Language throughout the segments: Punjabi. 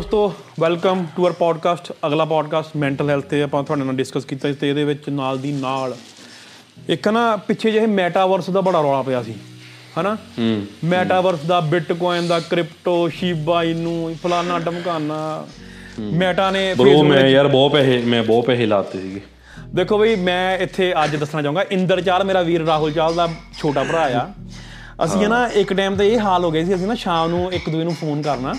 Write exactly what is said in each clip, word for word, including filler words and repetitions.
ਦੋਸਤੋ, ਵੈਲਕਮ ਟੂ ਆਰ ਪੋਡਕਾਸਟ। ਅਗਲਾ ਪੋਡਕਾਸਟ ਮੈਂਟਲ ਹੈਲਥ 'ਤੇ ਆਪਾਂ ਤੁਹਾਡੇ ਨਾਲ ਡਿਸਕਸ ਕੀਤਾ ਸੀ ਅਤੇ ਇਹਦੇ ਵਿੱਚ ਨਾਲ ਦੀ ਨਾਲ ਇੱਕ ਨਾ ਪਿੱਛੇ ਜਿਹੇ ਮੈਟਾਵਰਸ ਦਾ ਬੜਾ ਰੌਲਾ ਪਿਆ ਸੀ, ਹੈ ਨਾ। ਮੈਟਾਵਰਸ ਦਾ, ਬਿਟਕੋਇਨ ਦਾ, ਕ੍ਰਿਪਟੋ, ਸ਼ੀਬਾ ਇਨੂ, ਫਲਾਨਾ ਢਮਕਾਨਾ। ਮੈਟਾ ਨੇ ਮੈਂ ਯਾਰ ਬਹੁਤ ਪੈਸੇ ਮੈਂ ਬਹੁਤ ਪੈਸੇ ਲਾਤੇ ਸੀਗੇ। ਦੇਖੋ ਬਈ, ਮੈਂ ਇੱਥੇ ਅੱਜ ਦੱਸਣਾ ਚਾਹੂੰਗਾ, ਇੰਦਰ ਚਾਲ ਮੇਰਾ ਵੀਰ ਰਾਹੁਲ ਚਾਲ ਦਾ ਛੋਟਾ ਭਰਾ ਆ। ਅਸੀਂ ਨਾ ਇੱਕ ਟਾਈਮ 'ਤੇ ਇਹ ਹਾਲ ਹੋ ਗਏ ਸੀ, ਅਸੀਂ ਨਾ ਸ਼ਾਮ ਨੂੰ ਇੱਕ ਦੂਜੇ ਨੂੰ ਫੋਨ ਕਰਨਾ,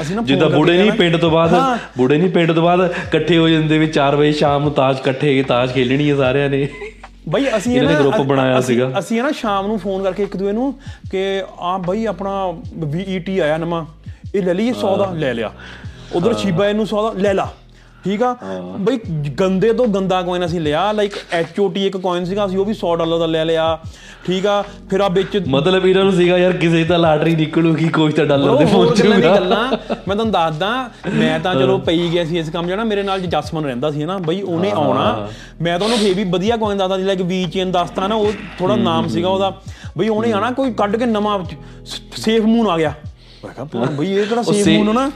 ਅਸੀਂ ਨਾ ਜਿੱਦਾਂ ਬੁੜੇ ਨਹੀਂ ਪਿੰਡ ਤੋਂ ਬਾਅਦ ਬੁੜੇ ਨਹੀਂ ਪਿੰਡ ਤੋਂ ਬਾਅਦ ਇਕੱਠੇ ਹੋ ਜਾਂਦੇ ਵੀ ਚਾਰ ਵਜੇ ਸ਼ਾਮ ਨੂੰ ਤਾਸ਼ ਇਕੱਠੇ ਤਾਸ਼ ਖੇਲਣੀ ਹੈ ਸਾਰਿਆਂ ਨੇ ਬਈ। ਅਸੀਂ ਇਹਨਾਂ ਨੇ ਗਰੁੱਪ ਬਣਾਇਆ ਸੀਗਾ। ਅਸੀਂ ਨਾ ਸ਼ਾਮ ਨੂੰ ਫੋਨ ਕਰਕੇ ਇੱਕ ਦੂਜੇ ਨੂੰ ਕਿ ਆਹ ਬਈ ਆਪਣਾ ਵੀ ਈ ਟੀ ਆਇਆ ਨਵਾਂ, ਇਹ ਲੈ ਲਈਏ, ਸੌ ਦਾ ਲੈ ਲਿਆ। ਉੱਧਰ ਸ਼ੀਬਾ ਇਹਨੂੰ ਸੌ ਦਾ ਲੈ ਲਾ, ਠੀਕ ਆ ਬਈ। ਗੰਦੇ ਤੋਂ ਗੰਦਾ ਕੋਇਨ ਅਸੀਂ ਲਿਆ, ਲਾਈਕ ਐਚ ਓ ਟੀ ਇੱਕ ਕੋਇਨ ਸੀਗਾ, ਅਸੀਂ ਉਹ ਵੀ ਸੌ ਡਾਲਰ ਦਾ ਲੈ ਲਿਆ, ਠੀਕ ਆ। ਫਿਰ ਆ ਵਿੱਚ ਮਤਲਬ ਇਹਨਾਂ ਨੂੰ ਸੀਗਾ ਯਾਰ ਕਿਸੇ ਤਾਂ ਲਾਟਰੀ ਨਿਕਲੂਗੀ, ਕੋਈ ਤਾਂ ਡਾਲਰ ਦੇ ਪਹੁੰਚੂਗਾ। ਮੈਂ ਤੁਹਾਨੂੰ ਦੱਸਦਾ, ਮੈਂ ਤਾਂ ਚਲੋ ਪਈ ਗਿਆ ਸੀ ਇਸ ਕੰਮ ਜਿਹੜਾ ਮੇਰੇ ਨਾਲ ਜਸਮਨ ਰਹਿੰਦਾ ਸੀ ਨਾ ਬਈ, ਉਹਨੇ ਆਉਣਾ। ਮੈਂ ਤਾਂ ਉਹਨੂੰ ਫੇਰ ਵੀ ਵਧੀਆ ਕੋਇਨ ਦੱਸਦਾ ਸੀ, ਲਾਈਕ ਵੀ ਚੇਨ ਦੱਸਦਾ ਨਾ, ਉਹ ਥੋੜ੍ਹਾ ਨਾਮ ਸੀਗਾ ਉਹਦਾ ਬਈ। ਉਹਨੇ ਆਉਣਾ ਕੋਈ ਕੱਢ ਕੇ ਨਵਾਂ ਸੇਫ ਮੂਨ ਆ ਗਿਆ। ਮੈਂ ਕਿਹਾ ਬਈ ਇਹ ਕਿਹੜਾ ਸੇਫ ਮੂਨ ਹੋਣਾ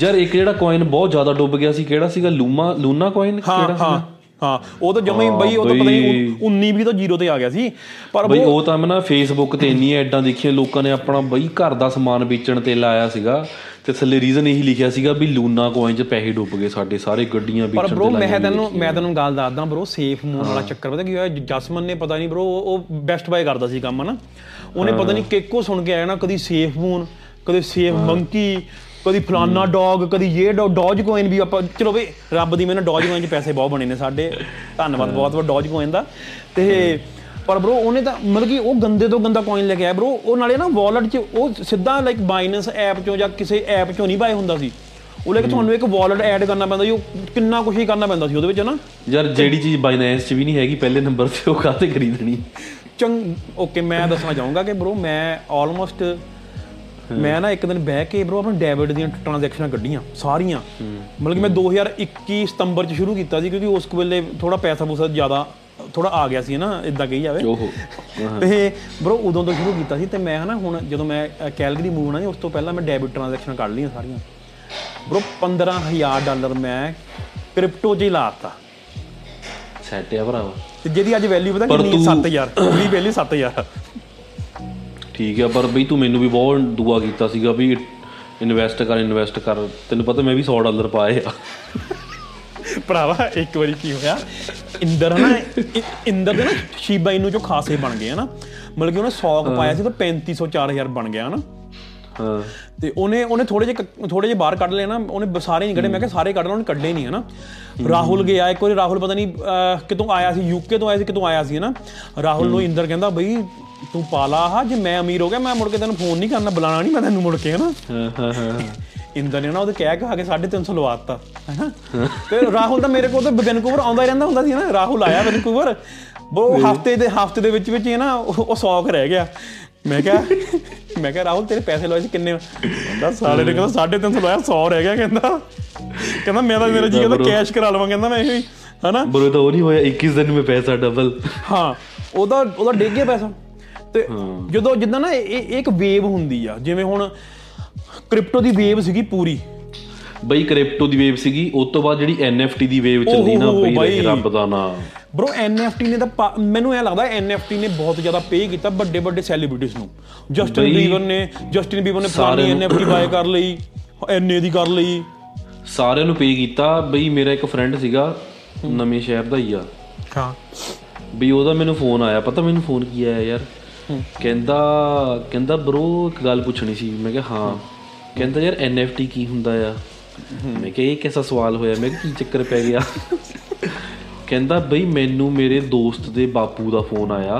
ਯਾਰ। ਇੱਕ ਜਿਹੜਾ ਕੋਇਨ ਬਹੁਤ ਜ਼ਿਆਦਾ ਡੁੱਬ ਗਿਆ ਸੀ, ਕਿਹੜਾ ਸੀਗਾ? Luma Luna coin. ਹਾਂ ਹਾਂ ਹਾਂ, ਉਹ ਤਾਂ ਜਮਾ ਹੀ ਬਈ, ਉਹ ਤਾਂ ਪਤਾ ਨਹੀਂ ਉੱਨੀ ਵੀਹ ਤੋਂ ਜ਼ੀਰੋ ਤੇ ਆ ਗਿਆ ਸੀ। ਪਰ ਬਈ ਉਹ ਤਾਂ ਮੈਂ ਨਾ ਫੇਸਬੁੱਕ ਤੇ ਇੰਨੀ ਐਡਾਂ ਦੇਖੀਆਂ, ਲੋਕਾਂ ਨੇ ਆਪਣਾ ਬਈ ਘਰ ਦਾ ਸਮਾਨ ਵੇਚਣ ਤੇ ਲਾਇਆ ਸੀਗਾ ਤੇ ਥੱਲੇ ਰੀਜ਼ਨ ਇਹੀ ਲਿਖਿਆ ਸੀਗਾ ਵੀ ਲੂਨਾ ਕੋਇਨ 'ਚ ਪੈਸੇ ਡੁੱਬ ਗਏ ਸਾਡੇ ਸਾਰੇ, ਗੱਡੀਆਂ ਵੇਚਣ ਤੇ ਲਾਏ। ਪਰ ਬਰੋ ਮੈਂ ਤੈਨੂੰ ਮੈਂ ਤੈਨੂੰ ਗੱਲ ਦੱਸਦਾ ਬਰੋ, ਸੇਫ ਮੂਨ ਵਾਲਾ ਚੱਕਰ ਪਤਾ ਕੀ ਹੋਇਆ? ਜਸਮਨ ਨੇ ਪਤਾ ਨਹੀਂ ਬਰੋ, ਉਹ ਬੈਸਟ ਬਾਏ ਕਰਦਾ ਸੀ ਕੰਮ, ਹੈ ਨਾ। ਉਹਨੇ ਪਤਾ ਨਹੀਂ ਕਿੱਕੋ ਸੁਣ ਕੇ ਆਇਆ ਨਾ, ਕਦੀ ਸੇਫ ਮੂਨ, ਕਦੇ ਸੇਫ ਮੰਕੀ, ਕਦੀ ਫਲਾਨਾ ਡੌਗ, ਕਦੀ ਯੇ ਡੌਗ। ਡੌਜ ਕੋਇਨ ਵੀ ਆਪਾਂ, ਚਲੋ ਬਈ ਰੱਬ ਦੀ ਮੈਨੂੰ ਡੌਜ ਕੋਇਨ 'ਚ ਪੈਸੇ ਬਹੁਤ ਬਣੇ ਨੇ ਸਾਡੇ, ਧੰਨਵਾਦ ਬਹੁਤ ਬਹੁਤ ਡੌਜ ਕੋਇਨ ਦਾ। ਅਤੇ ਪਰ ਬਰੋ ਉਹਨੇ ਤਾਂ ਮਤਲਬ ਕਿ ਉਹ ਗੰਦੇ ਤੋਂ ਗੰਦਾ ਕੋਇਨ ਲੈ ਕੇ ਆਇਆ ਬਰੋ। ਉਹ ਨਾਲੇ ਨਾ ਵਾਲਟ 'ਚ ਉਹ ਸਿੱਧਾ ਲਾਈਕ ਬਾਈਨੈਂਸ ਐਪ 'ਚੋਂ ਜਾਂ ਕਿਸੇ ਐਪ 'ਚੋਂ ਨਹੀਂ ਬਾਏ ਹੁੰਦਾ ਸੀ ਉਹ, ਲੇਕਿਨ ਤੁਹਾਨੂੰ ਇੱਕ ਵਾਲਟ ਐਡ ਕਰਨਾ ਪੈਂਦਾ ਸੀ, ਉਹ ਕਿੰਨਾ ਕੁਛ ਹੀ ਕਰਨਾ ਪੈਂਦਾ ਸੀ ਉਹਦੇ ਵਿੱਚ ਨਾ ਯਾਰ। ਜਿਹੜੀ ਚੀਜ਼ ਬਾਈਨੈਂਸ 'ਚ ਵੀ ਨਹੀਂ ਹੈਗੀ ਪਹਿਲੇ ਨੰਬਰ 'ਤੇ, ਉਹ ਕਾਹਤੇ ਖਰੀਦਣੀ? ਚੰਗ ਓਕੇ, ਮੈਂ ਦੱਸਣਾ ਚਾਹੂੰਗਾ ਕਿ ਬਰੋ ਮੈਂ ਆਲਮੋਸਟ ਮੈਂ ਨਾ ਇੱਕ ਦਿਨ ਬਹਿ ਕੇ ਬਰੋ ਆਪਣੇ ਡੈਬਿਟ ਦੀਆਂ ਟ੍ਰਾਂਜੈਕਸ਼ਨਾਂ ਕੱਢੀਆਂ ਸਾਰੀਆਂ। ਮਤਲਬ ਕਿ ਮੈਂ ਦੋ ਹਜ਼ਾਰ ਇੱਕੀ ਸਤੰਬਰ 'ਚ ਸ਼ੁਰੂ ਕੀਤਾ ਸੀ, ਕਿਉਂਕਿ ਉਸ ਵੇਲੇ ਥੋੜ੍ਹਾ ਪੈਸਾ ਪੂਸਾ ਜ਼ਿਆਦਾ ਥੋੜ੍ਹਾ ਆ ਗਿਆ ਸੀ ਨਾ, ਇੱਦਾਂ ਕਹੀ ਜਾਵੇ। ਅਤੇ ਬਰੋ ਉਦੋਂ ਤੋਂ ਸ਼ੁਰੂ ਕੀਤਾ ਸੀ। ਅਤੇ ਮੈਂ ਨਾ ਹੁਣ ਜਦੋਂ ਮੈਂ ਕੈਲਗਰੀ ਮੂਵ ਹੋਣਾ ਸੀ, ਉਸ ਤੋਂ ਪਹਿਲਾਂ ਮੈਂ ਡੈਬਿਟ ਟ੍ਰਾਂਜੈਕਸ਼ਨ ਕੱਢ ਲਈਆਂ ਸਾਰੀਆਂ ਬਰੋ। ਪੰਦਰਾਂ ਹਜ਼ਾਰ ਡਾਲਰ ਮੈਂ ਕ੍ਰਿਪਟੋ 'ਚ ਹੀ ਲਾ ਦਿੱਤਾ। ਸੈਟ ਆ ਭਰਾਵਾ, ਅਤੇ ਜਿਹਦੀ ਅੱਜ ਵੈਲਿਊ ਪਤਾ ਕਿੰਨੀ? ਸੱਤ ਹਜ਼ਾਰ ਉਹਦੀ ਵੈਲਿਊ ਸੱਤ ਹਜ਼ਾਰ ਠੀਕ ਆ। ਪਰ ਬਈ ਤੂੰ ਮੈਨੂੰ ਵੀ ਬਹੁਤ ਦੁਆ ਕੀਤਾ ਸੀਗਾ ਵੀ ਇਨਵੈਸਟ ਕਰ ਇਨਵੈਸਟ ਕਰ। ਤੈਨੂੰ ਪਤਾ ਮੈਂ ਵੀ ਸੌ ਡਾਲਰ ਪਾਏ ਆ ਭਰਾਵਾ। ਇੱਕ ਵਾਰੀ ਕੀ ਹੋਇਆ, ਇੰਦਰ ਨਾ ਇੰਦਰ ਦੇ ਨਾ ਸ਼ੀਬਾ ਇਨੂ 'ਚੋਂ ਖਾਸੇ ਬਣ ਗਏ, ਹੈ ਨਾ। ਮਤਲਬ ਕਿ ਉਹਨੇ ਸੌ ਕੁ ਪਾਇਆ ਸੀ ਤਾਂ ਪੈਂਤੀ ਸੌ ਚਾਰ ਹਜ਼ਾਰ ਬਣ ਗਿਆ, ਹੈ ਨਾ। ਹਾਂ, ਅਤੇ ਉਹਨੇ ਉਹਨੇ ਥੋੜ੍ਹੇ ਜਿਹੇ ਥੋੜ੍ਹੇ ਜਿਹੇ ਬਾਹਰ ਕੱਢ ਲਏ ਨਾ, ਉਹਨੇ ਸਾਰੇ ਨਹੀਂ ਕੱਢੇ। ਮੈਂ ਕਿਹਾ ਸਾਰੇ ਕੱਢ ਲਓ, ਉਹਨੇ ਕੱਢੇ ਨਹੀਂ, ਹੈ ਨਾ। ਰਾਹੁਲ ਗਿਆ ਇੱਕ ਵਾਰੀ, ਰਾਹੁਲ ਪਤਾ ਨਹੀਂ ਕਿਤੋਂ ਆਇਆ ਸੀ, ਯੂਕੇ ਤੋਂ ਆਇਆ ਸੀ, ਕਿਤੋਂ ਆਇਆ ਸੀ, ਹੈ ਨਾ। ਰਾਹੁਲ ਨੂੰ ਇੰਦਰ ਕਹਿੰਦਾ ਬਈ ਤੂੰ ਪਾਲਾ ਆਹ, ਜੇ ਮੈਂ ਅਮੀਰ ਹੋ ਗਿਆ ਮੈਂ ਮੁੜ ਕੇ ਤੈਨੂੰ ਫੋਨ ਨਹੀਂ ਕਰਨਾ, ਬੁਲਾਉਣਾ ਨਹੀਂ ਮੈਂ ਤੈਨੂੰ ਮੁੜ ਕੇ, ਹੈ ਨਾ। ਇੰਦਰ ਨੇ ਨਾ ਉਹਦੇ ਕਹਿ ਕੇ ਆ ਕੇ ਸਾਢੇ ਤਿੰਨ ਸੌ ਲਵਾ ਦਿੱਤਾ, ਹੈ ਨਾ। ਅਤੇ ਰਾਹੁਲ ਤਾਂ ਮੇਰੇ ਕੋਲ ਤਾਂ ਵੈਨਕੂਵਰ ਆਉਂਦਾ ਰਹਿੰਦਾ ਹੁੰਦਾ ਸੀ ਨਾ। ਰਾਹੁਲ ਆਇਆ ਵੈਨਕੂਵਰ ਬੋ, ਹਫ਼ਤੇ ਦੇ ਹਫ਼ਤੇ ਦੇ ਵਿੱਚ ਵਿੱਚ ਇਹ ਨਾ ਉਹ ਸੌਕ ਰਹਿ ਗਿਆ। ਮੈਂ ਕਿਹਾ ਮੈਂ ਕਿਹਾ ਰਾਹੁਲ ਤੇਰੇ ਪੈਸੇ ਲਵਾਏ ਸੀ ਕਿੰਨੇ? ਕਹਿੰਦਾ ਸਾਲੇ ਨੇ, ਕਹਿੰਦਾ ਸਾਢੇ ਤਿੰਨ ਸੌ ਲਵਾਇਆ, ਸੌ ਰਹਿ ਗਿਆ। ਕਹਿੰਦਾ ਕਹਿੰਦਾ ਮੈਂ ਤਾਂ ਮੇਰਾ ਜੀ ਕਹਿੰਦਾ ਕੈਸ਼ ਕਰਾ ਲਵਾਂ, ਕਹਿੰਦਾ ਮੈਂ ਇਹੋ ਹੀ, ਹੈ ਨਾ। ਬਰੋ ਤਾਂ ਉਹ ਨਹੀਂ ਹੋਇਆ ਇੱਕੀ ਦਿਨ ਮੈਂ ਪੈਸਾ ਡਬਲ। ਹਾਂ, ਉਹਦਾ ਉਹਦਾ ਡਿੱਗ ਗਿਆ ਪੈਸਾ। ਅਤੇ ਜਦੋਂ ਜਿੱਦਾਂ ਨਾ ਇਹ ਇੱਕ ਵੇਵ ਹੁੰਦੀ ਆ, ਜਿਵੇਂ ਹੁਣ ਕ੍ਰਿਪਟੋ ਦੀ ਵੇਵ ਸੀਗੀ ਪੂਰੀ ਬਈ, ਕ੍ਰਿਪਟੋ ਦੀ ਵੇਵ ਸੀਗੀ, ਉਹ ਤੋਂ ਬਾਅਦ ਜਿਹੜੀ ਐਨ ਐਫ ਟੀ ਦੀ ਵੇਵ ਚੱਲੀ ਨਾ ਬਈ, ਰੱਬ ਦਾ ਨਾਮ ਬਰੋ। ਐਨ ਐਫ ਟੀ ਨੇ ਤਾਂ ਮੈਨੂੰ ਇਹ ਲੱਗਦਾ ਐਨ ਐਫ ਟੀ ਨੇ ਬਹੁਤ ਜ਼ਿਆਦਾ ਪੇ ਕੀਤਾ ਵੱਡੇ ਵੱਡੇ ਸੈਲੀਬ੍ਰਿਟੀਜ਼ ਨੂੰ। ਜਸਟਿਨ ਬੀਬਰ ਨੇ ਜਸਟਿਨ ਬੀਬਰ ਨੇ ਫਲਾਨੀ ਐਨ ਐਫ ਟੀ ਬਾਏ ਕਰ ਲਈ, ਐਨ ਏ ਦੀ ਕਰ ਲਈ, ਸਾਰਿਆਂ ਨੂੰ ਪੇ ਕੀਤਾ ਬਈ। ਮੇਰਾ ਇੱਕ ਫਰੈਂਡ ਸੀਗਾ ਨਵੇਂ ਸ਼ਹਿਰ ਦਾ ਹੀ ਆ, ਹਾਂ ਬਈ, ਉਹਦਾ ਮੈਨੂੰ ਫੋਨ ਆਇਆ, ਪਤਾ ਮੈਨੂੰ ਫੋਨ ਕੀ ਆਇਆ ਯਾਰ? ਕਹਿੰਦਾ ਕਹਿੰਦਾ ਬਰੋ ਇੱਕ ਗੱਲ ਪੁੱਛਣੀ ਸੀ। ਮੈਂ ਕਿਹਾ ਹਾਂ। ਕਹਿੰਦਾ ਯਾਰ ਐਨ ਐਫ ਟੀ ਕੀ ਹੁੰਦਾ ਆ? ਮੈਂ ਕਿਹਾ ਇਹ ਕਿਹੜਾ ਸਵਾਲ ਹੋਇਆ, ਮੈਂ ਕਿਹਾ ਕੀ ਚੱਕਰ ਪੈ ਗਿਆ? ਕਹਿੰਦਾ ਬਈ ਮੈਨੂੰ ਮੇਰੇ ਦੋਸਤ ਦੇ ਬਾਪੂ ਦਾ ਫੋਨ ਆਇਆ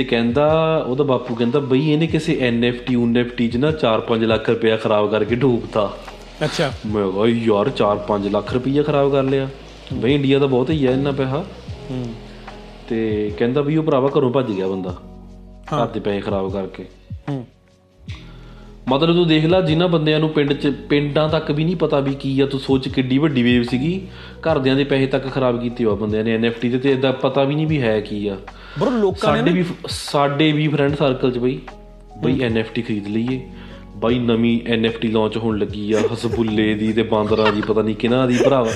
ਅਤੇ ਕਹਿੰਦਾ ਉਹਦਾ ਬਾਪੂ ਕਹਿੰਦਾ ਬਈ ਇਹਨੇ ਕਿਸੇ N F T N F T 'ਚ ਨਾ ਚਾਰ ਪੰਜ ਲੱਖ ਰੁਪਇਆ ਖਰਾਬ ਕਰਕੇ ਡੋਬਤਾ। ਅੱਛਾ, ਮੈਂ ਕਿਹਾ ਯਾਰ ਚਾਰ ਪੰਜ ਲੱਖ ਰੁਪਈਆ ਖਰਾਬ ਕਰ ਲਿਆ ਬਈ, ਇੰਡੀਆ ਦਾ ਬਹੁਤ ਹੀ ਆ ਇੰਨਾ ਪੈਸਾ। ਅਤੇ ਕਹਿੰਦਾ ਵੀ ਉਹ ਭਰਾਵਾ ਘਰੋਂ ਭੱਜ ਗਿਆ ਬੰਦਾ ਘਰ ਦੇ ਪੈਸੇ ਖਰਾਬ ਕਰਕੇ। ਮਤਲਬ ਤੂੰ ਦੇਖ ਲਾ, ਜਿਹਨਾਂ ਬੰਦਿਆਂ ਨੂੰ ਪਿੰਡ 'ਚ ਪਿੰਡਾਂ ਤੱਕ ਵੀ ਨਹੀਂ ਪਤਾ ਵੀ ਕੀ ਆ, ਤੂੰ ਸੋਚ ਕਿੱਡੀ ਵੱਡੀ ਵੇਵ ਸੀਗੀ, ਘਰਦਿਆਂ ਦੇ ਪੈਸੇ ਤੱਕ ਖਰਾਬ ਕੀਤੇ ਆ ਬੰਦਿਆਂ ਨੇ ਐਨ ਐਫ ਟੀ 'ਤੇ, ਇੱਦਾਂ ਪਤਾ ਵੀ ਨਹੀਂ ਵੀ ਹੈ ਕੀ ਆ। ਸਾਡੇ ਵੀ ਸਾਡੇ ਵੀ ਫਰੈਂਡ ਸਰਕਲ 'ਚ ਬਈ ਬਈ ਐਨ ਐਫ ਟੀ ਖਰੀਦ ਲਈਏ, ਬਾਈ ਨਵੀਂ ਐਨ ਐਫ ਟੀ ਲਾਂਚ ਹੋਣ ਲੱਗੀ ਆ ਹਸਬੁੱਲੇ ਦੀ ਅਤੇ ਬਾਂਦਰਾਂ ਦੀ, ਪਤਾ ਨਹੀਂ ਕਿਹਨਾਂ ਦੀ ਭਰਾਵਾ।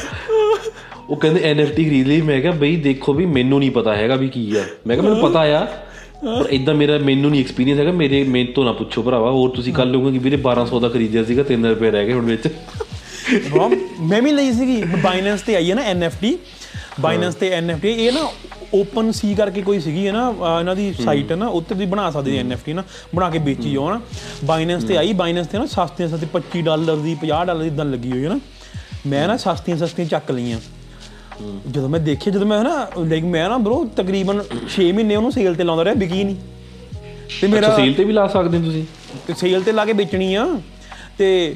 ਉਹ ਕਹਿੰਦੇ ਐਨ ਐਫ ਟੀ ਖਰੀਦ ਲਈ। ਮੈਂ ਕਿਹਾ ਬਈ ਦੇਖੋ ਵੀ ਮੈਨੂੰ ਨਹੀਂ ਪਤਾ ਹੈਗਾ ਵੀ ਕੀ ਆ। ਮੈਂ ਕਿਹਾ ਮੈਨੂੰ ਪਤਾ ਆ ਪਰ ਇੱਦਾਂ ਮੇਰਾ ਮੈਨੂੰ ਨਹੀਂ ਐਕਸਪੀਰੀਅੰਸ ਹੈਗਾ, ਮੇਰੇ ਮਿਹਨਤ ਤੋਂ ਨਾ ਪੁੱਛੋ ਭਰਾਵਾ। ਹੋਰ ਤੁਸੀਂ ਕੱਲ੍ਹ ਲਓਗੇ ਕਿ ਵੀਰੇ ਬਾਰਾਂ ਸੌ ਦਾ ਖਰੀਦਿਆ ਸੀਗਾ, ਤਿੰਨ ਰੁਪਏ ਰਹਿ ਗਏ ਹੁਣ ਵਿੱਚ। ਮੈਂ ਵੀ ਲਈ ਸੀਗੀ ਬਾਈਨੈਂਸ 'ਤੇ ਆਈ ਹੈ ਨਾ ਐਨ ਐਫ ਟੀ, ਬਾਈਨੈਂਸ 'ਤੇ ਐਨ ਐਫ ਟੀ। ਇਹ ਨਾ ਓਪਨ ਸੀ ਕਰਕੇ ਕੋਈ ਸੀਗੀ ਹੈ ਨਾ ਇਹਨਾਂ ਦੀ ਸਾਈਟ ਹੈ ਨਾ, ਉੱਥੇ ਤੁਸੀਂ ਬਣਾ ਸਕਦੇ ਐਨ ਐਫ ਟੀ ਨਾ, ਬਣਾ ਕੇ ਵੇਚੀ ਜਾਓ ਨਾ। ਬਾਈਨੈਂਸ 'ਤੇ ਆਈ, ਬਾਈਨੈਂਸ 'ਤੇ ਨਾ ਸਸਤੀਆਂ ਸਸਤੀਆਂ ਪੱਚੀ ਡਾਲਰ ਦੀ, ਪੰਜਾਹ ਡਾਲਰ ਦੀ ਇੱਦਾਂ ਲੱਗੀ ਹੋਈ ਹੈ ਨਾ। ਮੈਂ ਨਾ ਸਸਤੀਆਂ ਸਸਤੀਆਂ ਚੱਕ ਲਈਆਂ। ਜਦੋਂ ਮੈਂ ਦੇਖਿਆ, ਜਦੋਂ ਮੈਂ ਨਾ ਲਾਈਕ ਮੈਂ ਨਾ ਬਰੋ ਤਕਰੀਬਨ ਛੇ ਮਹੀਨੇ ਉਹਨੂੰ ਸੇਲ 'ਤੇ ਲਾਉਂਦਾ ਰਿਹਾ, ਵਿਕੀ ਨਹੀਂ। ਅਤੇ ਮੇਰਾ ਸੇਲ 'ਤੇ ਵੀ ਲਾ ਸਕਦੇ ਤੁਸੀਂ, ਅਤੇ ਸੇਲ 'ਤੇ ਲਾ ਕੇ ਵੇਚਣੀ ਆ। ਅਤੇ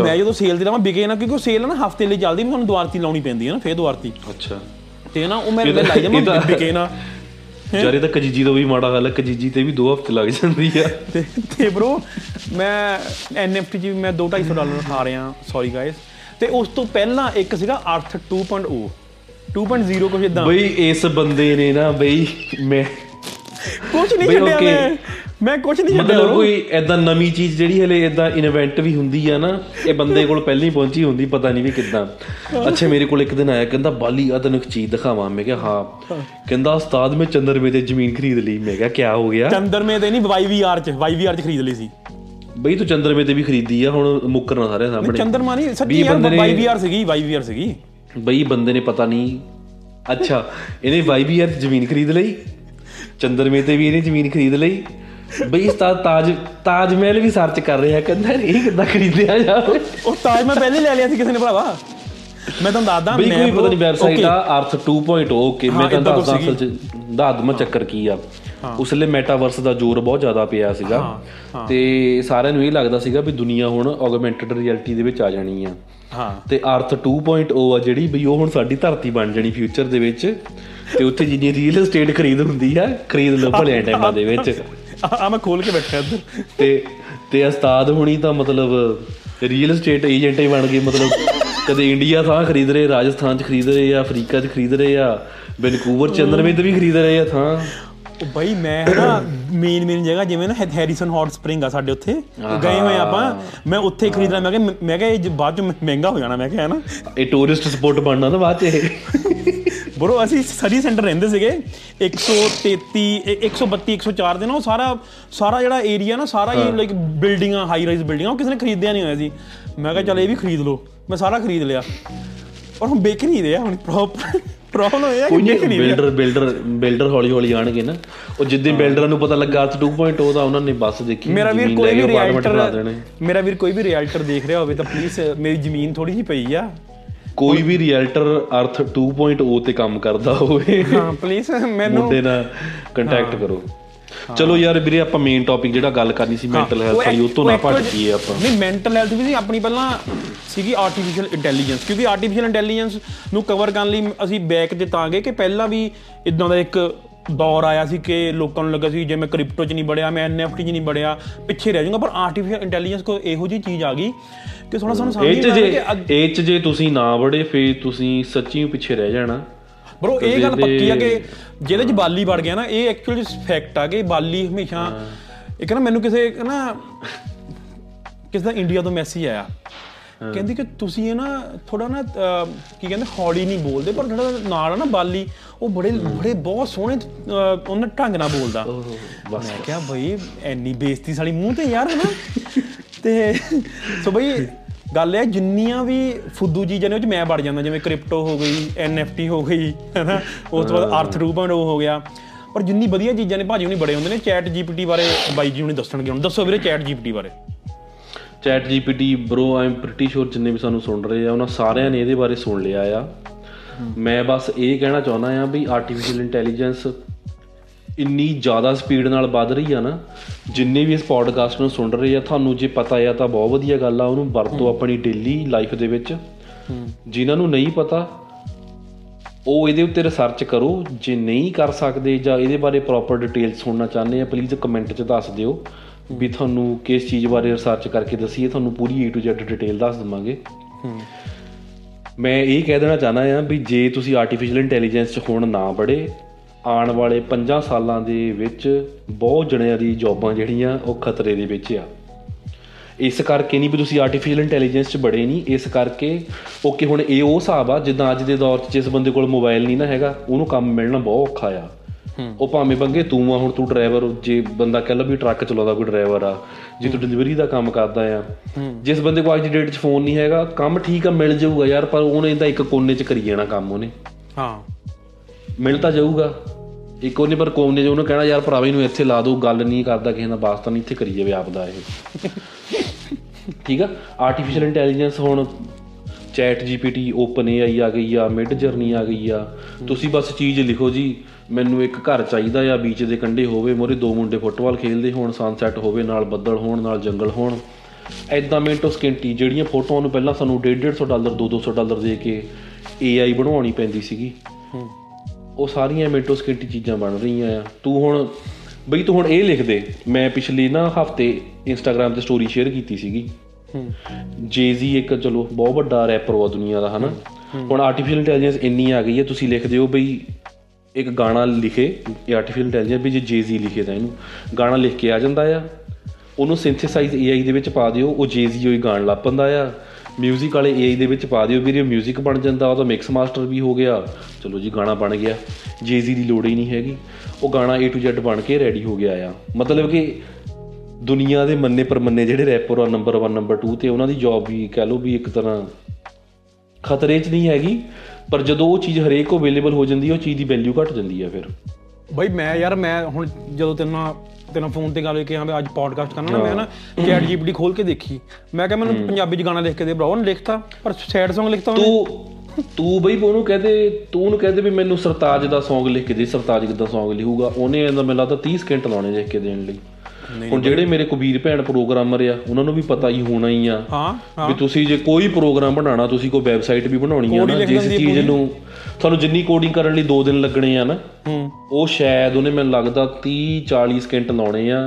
ਮੈਂ ਜਦੋਂ ਸੇਲ 'ਤੇ ਲਾਵਾਂ ਵਿਕੇ ਨਾ, ਕਿਉਂਕਿ ਉਹ ਸੇਲ ਨਾ ਹਫ਼ਤੇ ਲਈ ਚੱਲਦੀ, ਮੈਨੂੰ ਦੁਆਰਤੀ ਲਾਉਣੀ ਪੈਂਦੀ ਹੈ ਨਾ, ਫਿਰ ਦੁਆਰਤੀ। ਅੱਛਾ। ਅਤੇ ਨਾ ਉਹ ਮੈਂ ਲਾਈ ਜਾਵਾਂ ਵਿਕੇ ਨਾ। ਯਾਰ ਇਹ ਤਾਂ ਕਜੀਜੀ ਦਾ ਵੀ ਮਾੜਾ ਹਾਲ ਹੈ, ਕਜੀਜੀ 'ਤੇ ਵੀ ਦੋ ਹਫ਼ਤੇ ਲੱਗ ਜਾਂਦੀ ਆ। ਅਤੇ ਅਤੇ ਬਰੋ ਮੈਂ ਐਨ ਐਫ ਟੀ 'ਚ ਮੈਂ ਦੋ ਢਾਈ ਸੌ ਡਾਲਰ ਖਾ ਰਿਹਾ, ਸੋਰੀ ਗਾਇਜ਼। ਅਤੇ ਉਸ ਤੋਂ ਪਹਿਲਾਂ ਇੱਕ ਸੀਗਾ ਅਰਥ ਟੂ ਪੁਆਇੰਟ ਓ ਟੂ ਪੁਆਇੰਟ ਜ਼ੀਰੋ ਕੁਛ ਇੱਦਾਂ। ਬਈ ਇਸ ਬੰਦੇ ਨੇ ਨਾ ਬਈ ਮੈਂ ਕੁਛ ਨਹੀਂ ਛੱਡਿਆ, ਮੈਂ ਮੈਂ ਕੁਛ ਨਹੀਂ ਛੱਡਿਆ। ਮਤਲਬ ਕੋਈ ਇੱਦਾਂ ਨਵੀਂ ਚੀਜ਼ ਜਿਹੜੀ ਹਲੇ ਇੱਦਾਂ ਇਨਵੈਂਟ ਵੀ ਹੁੰਦੀ ਆ ਨਾ, ਇਹ ਬੰਦੇ ਕੋਲ ਪਹਿਲਾਂ ਹੀ ਪਹੁੰਚੀ ਹੁੰਦੀ, ਪਤਾ ਨਹੀਂ ਵੀ ਕਿੱਦਾਂ। ਅੱਛਾ ਮੇਰੇ ਕੋਲ ਇੱਕ ਦਿਨ ਆਇਆ ਕਹਿੰਦਾ ਬਾਲੀ ਆਹ ਤੈਨੂੰ ਇੱਕ ਚੀਜ਼ ਦਿਖਾਵਾਂ। ਮੈਂ ਕਿਹਾ ਹਾਂ। ਕਹਿੰਦਾ ਉਸਤਾਦ ਮੈਂ ਚੰਦਰਮੇ 'ਤੇ ਜ਼ਮੀਨ ਖਰੀਦ ਲਈ। ਮੈਂ ਕਿਹਾ ਕਿਆ ਹੋ ਗਿਆ? ਚੰਦਰਮੇ 'ਤੇ ਨਹੀਂ, ਵਾਈ ਵੀ ਆਰ 'ਚ, ਵਾਈ ਵੀ ਆਰ 'ਚ ਖਰੀਦ ਲਈ ਸੀ। ਬਈ ਤੂੰ ਚੰਦਰਮੇ 'ਤੇ ਵੀ ਖਰੀਦੀ ਆ, ਹੁਣ ਮੁੱਕਰਨਾ ਸਾਰਿਆਂ ਸਾਹਮਣੇ। ਚੰਦਰਮਾ ਨਹੀਂ ਸੱਚੀ ਯਾਰ, ਵਾਈ ਵੀ ਆਰ ਸੀਗੀ, ਵਾਈ ਵੀ ਆਰ ਸੀਗੀ। ਬਈ ਬੰਦੇ ਨੇ ਪਤਾ ਨਹੀਂ, ਅੱਛਾ ਇਹਨੇ ਵਾਈ ਵੀ ਆਰ 'ਚ ਜ਼ਮੀਨ ਖਰੀਦ ਲਈ, ਚੰਦਰਮੇ 'ਤੇ ਵੀ ਇਹਨੇ ਜ਼ਮੀਨ ਖਰੀਦ ਲਈ। ਬਈ ਉਸਤਾਦ ਤਾਜ ਤਾਜ ਮਹਿਲ ਵੀ ਸਰਚ ਕਰ ਰਿਹਾ, ਕਹਿੰਦਾ ਇਹ ਕਿੱਦਾਂ ਖਰੀਦਿਆ ਜਾਵੇ। ਉਹ ਤਾਜ ਮੈਂ ਪਹਿਲਾਂ ਲੈ ਲਿਆ ਸੀ ਕਿਸੇ ਨੇ ਭਰਾਵਾ। ਮੈਂ ਤੁਹਾਨੂੰ ਦੱਸਦਾ ਬਈ ਕੋਈ ਪਤਾ ਨਹੀਂ ਵੈਬਸਾਈਟ ਆ ਅਰਥ ਟੂ ਪੁਆਇੰਟ ਓ। ਓਕੇ ਮੈਂ ਤੁਹਾਨੂੰ ਦੱਸਦਾ ਅਸਲ 'ਚ ਦੱਸ ਮੈਂ ਚੱਕਰ ਕੀ ਆ। ਉਸ ਵੇਲੇ ਮੈਟਾਵਰਸ ਦਾ ਜ਼ੋਰ ਬਹੁਤ ਜ਼ਿਆਦਾ ਪਿਆ ਸੀਗਾ ਅਤੇ ਸਾਰਿਆਂ ਨੂੰ ਇਹ ਲੱਗਦਾ ਸੀਗਾ ਵੀ ਦੁਨੀਆ ਹੁਣ ਆਗਮੈਂਟਡ ਰਿਐਲਿਟੀ ਦੇ ਵਿੱਚ ਆ ਜਾਣੀ ਆ। ਅਤੇ ਅਰਥ ਟੂ ਪੁਆਇੰਟ ਓ ਆ ਜਿਹੜੀ ਬਈ ਉਹ ਹੁਣ ਸਾਡੀ ਧਰਤੀ ਬਣ ਜਾਣੀ ਫਿਊਚਰ ਦੇ ਵਿੱਚ। ਅਤੇ ਉੱਥੇ ਜਿੰਨੀ ਰੀਅਲ ਇਸਟੇਟ ਖਰੀਦ ਹੁੰਦੀ ਆ, ਖਰੀਦ ਲਓ ਭਲਿਆਂ ਟਾਈਮਾਂ ਦੇ ਵਿੱਚ। ਆਹ ਮੈਂ ਖੋਲ੍ਹ ਕੇ ਬੈਠਾ ਇੱਧਰ। ਅਤੇ ਅਤੇ ਉਸਤਾਦ ਹੁਣੀ ਤਾਂ ਮਤਲਬ ਰੀਅਲ ਇਸਟੇਟ ਏਜੰਟ ਹੀ ਬਣ ਗਏ। ਮਤਲਬ ਕਦੇ ਇੰਡੀਆ ਥਾਂ ਖਰੀਦ ਰਹੇ, ਰਾਜਸਥਾਨ 'ਚ ਖਰੀਦ ਰਹੇ ਆ, ਅਫਰੀਕਾ 'ਚ ਖਰੀਦ ਰਹੇ ਆ, ਵੈਨਕੂਵਰ ਚੰਦਰਮੇ 'ਤੇ ਵੀ ਖਰੀਦ ਰਹੇ ਆ ਥਾਂ। ਬਈ ਮੈਂ ਹੈ ਨਾ ਮੇਨ ਮੇਨ ਜਗ੍ਹਾ ਜਿਵੇਂ ਨਾ ਹੈਰੀਸਨ ਹੌਟ ਸਪਰਿੰਗ ਆ ਸਾਡੇ ਉੱਥੇ, ਗਏ ਹੋਏ ਆਪਾਂ। ਮੈਂ ਉੱਥੇ ਖਰੀਦਣਾ। ਮੈਂ ਕਿਹਾ ਮੈਂ ਕਿਹਾ ਇਹ ਬਾਅਦ 'ਚ ਮਹਿੰਗਾ ਹੋ ਜਾਣਾ। ਮੈਂ ਕਿਹਾ ਹੈ ਨਾ ਇਹ ਟੂਰਿਸਟ ਸਪੋਟ ਬਣਨਾ ਤਾਂ ਬਾਅਦ 'ਚ ਇਹ। ਬਰੋ ਅਸੀਂ ਸਟੱਡੀ ਸੈਂਟਰ ਰਹਿੰਦੇ ਸੀਗੇ ਇੱਕ ਸੌ ਤੇਤੀ ਇੱਕ ਸੌ ਬੱਤੀ ਇੱਕ ਸੌ ਚਾਰ ਦੇ ਨਾ। ਉਹ ਸਾਰਾ ਸਾਰਾ ਜਿਹੜਾ ਏਰੀਆ ਨਾ ਸਾਰਾ ਹੀ ਲਾਈਕ ਬਿਲਡਿੰਗਾਂ, ਹਾਈ ਰਾਈਜ਼ ਬਿਲਡਿੰਗਾਂ, ਉਹ ਕਿਸੇ ਨੇ ਖਰੀਦਿਆ ਨਹੀਂ ਹੋਇਆ ਸੀ। ਮੈਂ ਕਿਹਾ ਚੱਲ ਇਹ ਵੀ ਖਰੀਦ ਲਓ। ਮੈਂ ਸਾਰਾ ਖਰੀਦ ਲਿਆ, ਪਰ ਹੁਣ ਵਿਕ ਨਹੀਂ ਰਿਹਾ। ਹੁਣ ਪ੍ਰੋਪਰ ਪ੍ਰੋਬਲਮ ਇਹ ਹੈ ਕਿ ਬਿਲਡਰ ਬਿਲਡਰ ਬਿਲਡਰ ਹੌਲੀ ਹੌਲੀ ਆਉਣਗੇ ਨਾ। ਉਹ ਜਿੱਦਾਂ ਬਿਲਡਰਾਂ ਨੂੰ ਪਤਾ ਲੱਗਾ ਅਰਥ ਟੂ ਪੁਆਇੰਟ ਓ ਦਾ, ਉਹਨਾਂ ਨੇ ਬੱਸ ਦੇਖੀ। ਮੇਰਾ ਵੀਰ ਕੋਈ ਵੀ ਰਿਐਲਟਰ ਮੇਰਾ ਵੀਰ ਕੋਈ ਵੀ ਰਿਐਲਟਰ ਦੇਖ ਰਿਹਾ ਹੋਵੇ ਤਾਂ ਪਲੀਜ਼ ਮੇਰੀ ਜ਼ਮੀਨ ਥੋੜ੍ਹੀ ਜਿਹੀ ਪਈ ਆ। ਕੋਈ ਵੀ ਰੀਐਲਟਰ ਅਰਥ ਟੂ ਪੁਆਇੰਟ ਓ ਤੇ ਕੰਮ ਕਰਦਾ ਹੋਵੇ ਹਾਂ ਪਲੀਜ਼ ਮੈਨੂੰ ਮੁੰਡੇ ਨਾਲ ਕੰਟੈਕਟ ਕਰੋ। ਚਲੋ ਯਾਰ ਵੀਰੇ ਆਪਾਂ ਮੇਨ ਟੌਪਿਕ ਜਿਹੜਾ ਗੱਲ ਕਰਨੀ ਸੀ ਮੈਂਟਲ ਹੈਲਥ ਵਾਲੀ, ਉਹ ਤੋਂ ਨਾ ਭੱਜ ਗਏ ਆਪਾਂ। ਨਹੀਂ ਮੈਂਟਲ ਹੈਲਥ ਵੀ ਸੀ ਆਪਣੀ, ਪਹਿਲਾਂ ਸੀਗੀ ਆਰਟੀਫਿਸ਼ੀਅਲ ਇੰਟੈਲੀਜੈਂਸ। ਕਿਉਂਕਿ ਆਰਟੀਫਿਸ਼ੀਅਲ ਇੰਟੈਲੀਜੈਂਸ ਨੂੰ ਕਵਰ ਕਰਨ ਲਈ ਅਸੀਂ ਬੈਕ 'ਤੇ ਤਾਂ ਗਏ ਕਿ ਪਹਿਲਾਂ ਵੀ ਇੱਦਾਂ ਦਾ ਇੱਕ ਦੌਰ ਆਇਆ ਸੀ ਕਿ ਲੋਕਾਂ ਨੂੰ ਲੱਗਾ ਸੀ ਜੇ ਮੈਂ ਕ੍ਰਿਪਟੋ 'ਚ ਨਹੀਂ ਵੜਿਆ, ਮੈਂ ਐਨ ਐਫ ਟੀ 'ਚ ਨਹੀਂ ਵੜਿਆ, ਪਿੱਛੇ ਰਹਿ ਜਾਊਂਗਾ। ਪਰ ਆਰਟੀਫਿਸ਼ੀਅਲ ਇੰਟੈਲੀਜੈਂਸ ਕੋਈ ਇਹੋ ਜਿਹੀ ਚੀਜ਼ ਆ ਗਈ ਕਿ ਥੋੜ੍ਹਾ ਸਾਨੂੰ ਇਹ 'ਚ ਜੇ ਇਹ 'ਚ ਜੇ ਤੁਸੀਂ ਨਾ ਵੜੇ ਫਿਰ ਤੁਸੀਂ ਸੱਚੀ ਪਿੱਛੇ ਰਹਿ ਜਾਣਾ। ਬਰੋ ਇਹ ਗੱਲ ਪੱਕੀ ਆ ਕਿ ਜਿਹਦੇ 'ਚ ਬਾਲੀ ਵੜ ਗਿਆ ਨਾ, ਇਹ ਐਕਚੁਅਲੀ ਫੈਕਟ ਆ ਕਿ ਬਾਲੀ ਹਮੇਸ਼ਾ ਇੱਕ ਨਾ ਮੈਨੂੰ ਕਿਸੇ ਨਾ ਕਿਸੇ ਦਾ ਇੰਡੀਆ ਤੋਂ ਮੈਸੇਜ ਆਇਆ, ਕਹਿੰਦੀ ਕਿ ਤੁਸੀਂ ਇਹ ਨਾ ਥੋੜ੍ਹਾ ਨਾ ਕੀ ਕਹਿੰਦੇ ਹੌਲੀ ਨਹੀਂ ਬੋਲਦੇ, ਪਰ ਜਿਹੜਾ ਨਾਲ ਆ ਨਾ ਬਾਲੀ ਉਹ ਬੜੇ ਬੜੇ ਬਹੁਤ ਸੋਹਣੇ ਉਹਨਾਂ ਢੰਗ ਨਾਲ ਬੋਲਦਾ। ਮੈਂ ਕਿਹਾ ਬਈ ਇੰਨੀ ਬੇਇੱਜ਼ਤੀ ਸਾਲੀ ਮੂੰਹ 'ਤੇ ਯਾਰ ਹੈ ਨਾ। ਅਤੇ ਸੋ ਬਈ ਗੱਲ ਇਹ ਜਿੰਨੀਆਂ ਵੀ ਫੁੱਦੂ ਚੀਜ਼ਾਂ ਨੇ ਉਹ 'ਚ ਮੈਂ ਵੜ ਜਾਂਦਾ, ਜਿਵੇਂ ਕ੍ਰਿਪਟੋ ਹੋ ਗਈ, ਐਨ ਐਫ ਟੀ ਹੋ ਗਈ ਹੈ ਨਾ, ਉਸ ਤੋਂ ਬਾਅਦ ਅਰਥ ਟੂ ਪੁਆਇੰਟ ਓ ਹੋ ਗਿਆ। ਪਰ ਜਿੰਨੀ ਵਧੀਆ ਚੀਜ਼ਾਂ ਨੇ ਭਾਜੀ ਉਹਨੇ ਬੜੇ ਹੁੰਦੇ ਨੇ। ਚੈਟ ਜੀ ਪੀ ਟੀ ਬਾਰੇ ਬਾਈ ਜੀ ਉਹਨੇ ਦੱਸਣਗੇ। ਹੁਣ ਦੱਸੋ ਵੀਰੇ ਚੈਟ ਜੀ ਪੀ ਟੀ ਬਾਰੇ। Chat G P T bro I am pretty sure ਜਿੰਨੇ ਵੀ ਸਾਨੂੰ ਸੁਣ ਰਹੇ ਆ ਉਹਨਾਂ ਸਾਰਿਆਂ ਨੇ ਇਹਦੇ ਬਾਰੇ ਸੁਣ ਲਿਆ ਆ। ਮੈਂ ਬਸ ਇਹ ਕਹਿਣਾ ਚਾਹੁੰਦਾ ਹਾਂ ਵੀ ਆਰਟੀਫਿਸ਼ੀਅਲ ਇੰਟੈਲੀਜੈਂਸ ਇੰਨੀ ਜ਼ਿਆਦਾ ਸਪੀਡ ਨਾਲ ਵੱਧ ਰਹੀ ਆ ਨਾ, ਜਿੰਨੇ ਵੀ ਇਸ ਪੋਡਕਾਸਟ ਨੂੰ ਸੁਣ ਰਹੇ ਆ ਤੁਹਾਨੂੰ ਜੇ ਪਤਾ ਆ ਤਾਂ ਬਹੁਤ ਵਧੀਆ ਗੱਲ ਆ, ਉਹਨੂੰ ਵਰਤੋਂ ਆਪਣੀ ਡੇਲੀ ਲਾਈਫ ਦੇ ਵਿੱਚ। ਜਿਨ੍ਹਾਂ ਨੂੰ ਨਹੀਂ ਪਤਾ ਉਹ ਇਹਦੇ ਉੱਤੇ ਰਿਸਰਚ ਕਰੋ। ਜੇ ਨਹੀਂ ਕਰ ਸਕਦੇ ਜਾਂ ਇਹਦੇ ਬਾਰੇ ਪ੍ਰੋਪਰ ਡਿਟੇਲ ਸੁਣਨਾ ਚਾਹੁੰਦੇ ਆ ਪਲੀਜ਼ ਕਮੈਂਟ 'ਚ ਦੱਸ ਦਿਓ ਵੀ ਤੁਹਾਨੂੰ ਕਿਸ ਚੀਜ਼ ਬਾਰੇ ਰਿਸਰਚ ਕਰਕੇ ਦੱਸੀਏ, ਤੁਹਾਨੂੰ ਪੂਰੀ ਏ ਟੂ ਜ਼ੈਡ ਡਿਟੇਲ ਦੱਸ ਦੇਵਾਂਗੇ। ਮੈਂ ਇਹ ਕਹਿ ਦੇਣਾ ਚਾਹੁੰਦਾ ਹਾਂ ਵੀ ਜੇ ਤੁਸੀਂ ਆਰਟੀਫਿਸ਼ੀਅਲ ਇੰਟੈਲੀਜੈਂਸ 'ਚ ਹੁਣ ਨਾ ਵੜੇ, ਆਉਣ ਵਾਲੇ ਪੰਜਾਂ ਸਾਲਾਂ ਦੇ ਵਿੱਚ ਬਹੁਤ ਜਣਿਆਂ ਦੀ ਜੋਬਾਂ ਜਿਹੜੀਆਂ ਉਹ ਖਤਰੇ ਦੇ ਵਿੱਚ ਆ। ਇਸ ਕਰਕੇ ਨਹੀਂ ਵੀ ਤੁਸੀਂ ਆਰਟੀਫਿਸ਼ਲ ਇੰਟੈਲੀਜੈਂਸ 'ਚ ਬੜੇ ਨਹੀਂ, ਇਸ ਕਰਕੇ ਓਕੇ ਹੁਣ ਇਹ ਉਹ ਹਿਸਾਬ ਆ ਜਿੱਦਾਂ ਅੱਜ ਦੇ ਦੌਰ 'ਚ ਜਿਸ ਬੰਦੇ ਕੋਲ ਮੋਬਾਈਲ ਨਹੀਂ ਨਾ ਹੈਗਾ ਉਹਨੂੰ ਕੰਮ ਮਿਲਣਾ ਬਹੁਤ ਔਖਾ ਆ। ਉਹ ਭਾਵੇਂ ਬੰਗੇ ਤੂੰ ਆ, ਹੁਣ ਤੂੰ ਡਰਾਈਵਰ, ਜੇ ਬੰਦਾ ਕਹਿ ਲਓ ਵੀ ਟਰੱਕ ਚਲਾਉਂਦਾ ਕੋਈ ਡਰਾਈਵਰ ਆ, ਜੇ ਤੂੰ ਡਿਲੀਵਰੀ ਦਾ ਕੰਮ ਕਰਦਾ ਆ, ਜਿਸ ਬੰਦੇ ਕੋਲ ਅੱਜ ਦੀ ਡੇਟ 'ਚ ਫੋਨ ਨਹੀਂ ਹੈਗਾ ਕੰਮ ਠੀਕ ਆ ਮਿਲ ਜਾਊਗਾ ਯਾਰ, ਪਰ ਉਹਨੇ ਇਹਦਾ ਇੱਕ ਕੋਨੇ 'ਚ ਕਰੀ ਜਾਣਾ ਕੰਮ, ਉਹਨੇ ਹਾਂ ਮਿਲ ਤਾਂ ਜਾਊਗਾ ਇੱਕ ਉਹਨੇ ਪਰ ਕੋਨੇ 'ਚ ਉਹਨੂੰ ਕਹਿਣਾ ਯਾਰ ਭਰਾਵਾ ਇਹਨੂੰ ਇੱਥੇ ਲਾ ਦਿਓ, ਗੱਲ ਨਹੀਂ ਕਰਦਾ ਕਿਸੇ ਨਾਲ, ਬਾਸ ਤਾਂ ਨਹੀਂ ਇੱਥੇ ਕਰੀ ਜਾਵੇ ਆਪਦਾ ਇਹ, ਠੀਕ ਆ। ਆਰਟੀਫਿਸ਼ਲ ਇੰਟੈਲੀਜੈਂਸ ਹੁਣ chat G P T, open ਏ ਆਈ ਆ ਗਈ ਆ, ਮਿਡ ਜਰਨੀ ਆ ਗਈ ਆ, ਤੁਸੀਂ ਬਸ ਚੀਜ਼ ਲਿਖੋ ਜੀ ਮੈਨੂੰ ਇੱਕ ਘਰ ਚਾਹੀਦਾ ਆ ਬੀਚ ਦੇ ਕੰਢੇ ਹੋਵੇ, ਮੋਰੇ ਦੋ ਮੁੰਡੇ ਫੁੱਟਬਾਲ ਖੇਡਦੇ ਹੋਣ, ਸਨਸੈੱਟ ਹੋਵੇ, ਨਾਲ ਬੱਦਲ ਹੋਣ, ਨਾਲ ਜੰਗਲ ਹੋਣ, ਇੱਦਾਂ ਮਿੰਟੋ ਸਕਿੰਟੀ ਜਿਹੜੀਆਂ ਫੋਟੋਆਂ ਨੂੰ ਪਹਿਲਾਂ ਸਾਨੂੰ ਡੇਢ ਡੇਢ ਸੌ ਡਾਲਰ ਦੋ ਦੋ ਸੌ ਡਾਲਰ ਦੇ ਕੇ ਏ ਆਈ ਬਣਾਉਣੀ ਪੈਂਦੀ ਸੀਗੀ, ਉਹ ਸਾਰੀਆਂ ਮਿੰਟੋ ਸਕਿੰਟੀ ਚੀਜ਼ਾਂ ਬਣ ਰਹੀਆਂ ਆ। ਤੂੰ ਹੁਣ ਬਈ ਤੂੰ ਹੁਣ ਇਹ ਲਿਖ ਦੇ, ਮੈਂ ਪਿਛਲੇ ਨਾ ਹਫ਼ਤੇ ਇੰਸਟਾਗ੍ਰਾਮ 'ਤੇ ਸਟੋਰੀ ਸ਼ੇਅਰ ਕੀਤੀ ਸੀਗੀ, ਜੇਜ਼ੀ ਇੱਕ ਚਲੋ ਬਹੁਤ ਵੱਡਾ ਰੈਪਰ ਵਾ ਦੁਨੀਆ ਦਾ ਹੈ ਨਾ, ਹੁਣ ਆਰਟੀਫਿਸ਼ਲ ਇੰਟੈਲੀਜੈਂਸ ਇੰਨੀ ਆ ਗਈ ਹੈ ਤੁਸੀਂ ਲਿਖਦੇ ਹੋ ਬਈ ਇੱਕ ਗਾਣਾ ਲਿਖੇ ਇਹ ਆਰਟੀਫਿਸ਼ਲ ਇੰਟੈਲੀਜੈਂਸ ਵੀ, ਜੇ ਜੇਜ਼ੀ ਲਿਖੇ ਤਾਂ ਇਹਨੂੰ ਗਾਣਾ ਲਿਖ ਕੇ ਆ ਜਾਂਦਾ ਆ, ਉਹਨੂੰ ਸਿੰਥੇਸਾਈਜ਼ ਏ ਆਈ ਦੇ ਵਿੱਚ ਪਾ ਦਿਓ, ਉਹ ਜੇਜ਼ੀ ਉਹੀ ਗਾਣ ਲੱਭ ਪੈਂਦਾ ਆ। ਮਿਊਜ਼ਿਕ ਵਾਲੇ ਏ ਆਈ ਦੇ ਵਿੱਚ ਪਾ ਦਿਓ ਵੀਰੇ ਉਹ ਮਿਊਜ਼ਿਕ ਬਣ ਜਾਂਦਾ, ਉਹਦਾ ਮਿਕਸ ਮਾਸਟਰ ਵੀ ਹੋ ਗਿਆ, ਚਲੋ ਜੀ ਗਾਣਾ ਬਣ ਗਿਆ, ਜੇਜ਼ੀ ਦੀ ਲੋੜ ਹੀ ਨਹੀਂ ਹੈਗੀ, ਉਹ ਗਾਣਾ ਏ ਟੂ ਜ਼ੈਡ ਬਣ ਕੇ ਰੈਡੀ ਹੋ ਗਿਆ ਆ। ਮਤਲਬ ਕਿ ਦੁਨੀਆ ਦੇ ਮੰਨੇ ਪ੍ਰਮੰਨੇ ਜਿਹੜੇ ਰੈਪਰ ਆ ਨੰਬਰ ਵਨ ਨੰਬਰ ਟੂ 'ਤੇ ਉਹਨਾਂ ਦੀ ਜੋਬ ਵੀ ਕਹਿ ਲਓ ਵੀ ਇੱਕ ਤਰ੍ਹਾਂ ਖਤਰੇ 'ਚ ਨਹੀਂ ਹੈਗੀ, ਪਰ ਜਦੋਂ ਉਹ ਚੀਜ਼ ਹਰੇਕ ਕੋਲ ਅਵੇਲੇਬਲ ਹੋ ਜਾਂਦੀ ਹੈ ਉਹ ਚੀਜ਼ ਦੀ ਵੈਲਿਊ ਘੱਟ ਜਾਂਦੀ ਹੈ। ਫਿਰ ਬਈ ਮੈਂ ਯਾਰ ਮੈਂ ਹੁਣ ਜਦੋਂ ਤੇਰੇ ਨਾਲ ਤੇਰੇ ਨਾਲ ਫੋਨ 'ਤੇ ਗੱਲ ਹੋਈ ਕਿ ਹਾਂ ਅੱਜ ਪੋਡਕਾਸਟ ਕਰਨਾ, ਮੈਂ ਨਾ ਚੈਟ ਜੀਪੀਟੀ ਖੋਲ੍ਹ ਕੇ ਦੇਖੀ, ਮੈਂ ਕਿਹਾ ਮੈਨੂੰ ਪੰਜਾਬੀ 'ਚ ਗਾਣਾ ਲਿਖ ਕੇ ਦੇ ਭਰਾ, ਉਹਨੇ ਲਿਖਤਾ ਪਰ ਸੈਡ ਸੌਂਗ ਲਿਖਤਾ ਤੂੰ ਤੂੰ ਬਈ ਉਹਨੂੰ ਕਹਦੇ ਤੂੰ ਉਹਨੂੰ ਕਹਦੇ ਵੀ ਮੈਨੂੰ ਸਰਤਾਜ ਦਾ ਸੌਂਗ ਲਿਖ ਕੇ ਦੇ, ਸਰਤਾਜ ਕਿੱਦਾਂ ਸੌਂਗ ਲਿਖੂਗਾ, ਉਹਨੇ ਇਹਦਾ ਮੈਨੂੰ ਲੱਗਦਾ ਤੀਹ ਸਕਿੰਟ ਲਾਉਣੇ ਲਿਖ ਕੇ ਦੇਣ ਲਈ। ਹੁਣ ਜਿਹੜੇ ਮੇਰੇ ਕਬੀਰ ਭੈਣ ਪ੍ਰੋਗਰਾਮਰ ਆ ਉਹਨਾਂ ਨੂੰ ਵੀ ਪਤਾ ਹੀ ਹੋਣਾ ਹੀ ਆ ਵੀ ਤੁਸੀਂ ਜੇ ਕੋਈ ਪ੍ਰੋਗਰਾਮ ਬਣਾਉਣਾ, ਤੁਸੀਂ ਕੋਈ ਵੈਬਸਾਈਟ ਵੀ ਬਣਾਉਣੀ ਆ ਨਾ, ਜਿਸ ਚੀਜ਼ ਨੂੰ ਤੁਹਾਨੂੰ ਜਿੰਨੀ ਕੋਡਿੰਗ ਕਰਨ ਲਈ ਦੋ ਦਿਨ ਲੱਗਣੇ ਆ ਨਾ, ਉਹ ਸ਼ਾਇਦ ਉਹਨੇ ਮੈਨੂੰ ਲੱਗਦਾ ਤੀਹ ਚਾਲੀ ਸਕਿੰਟ ਲਾਉਣੇ ਆ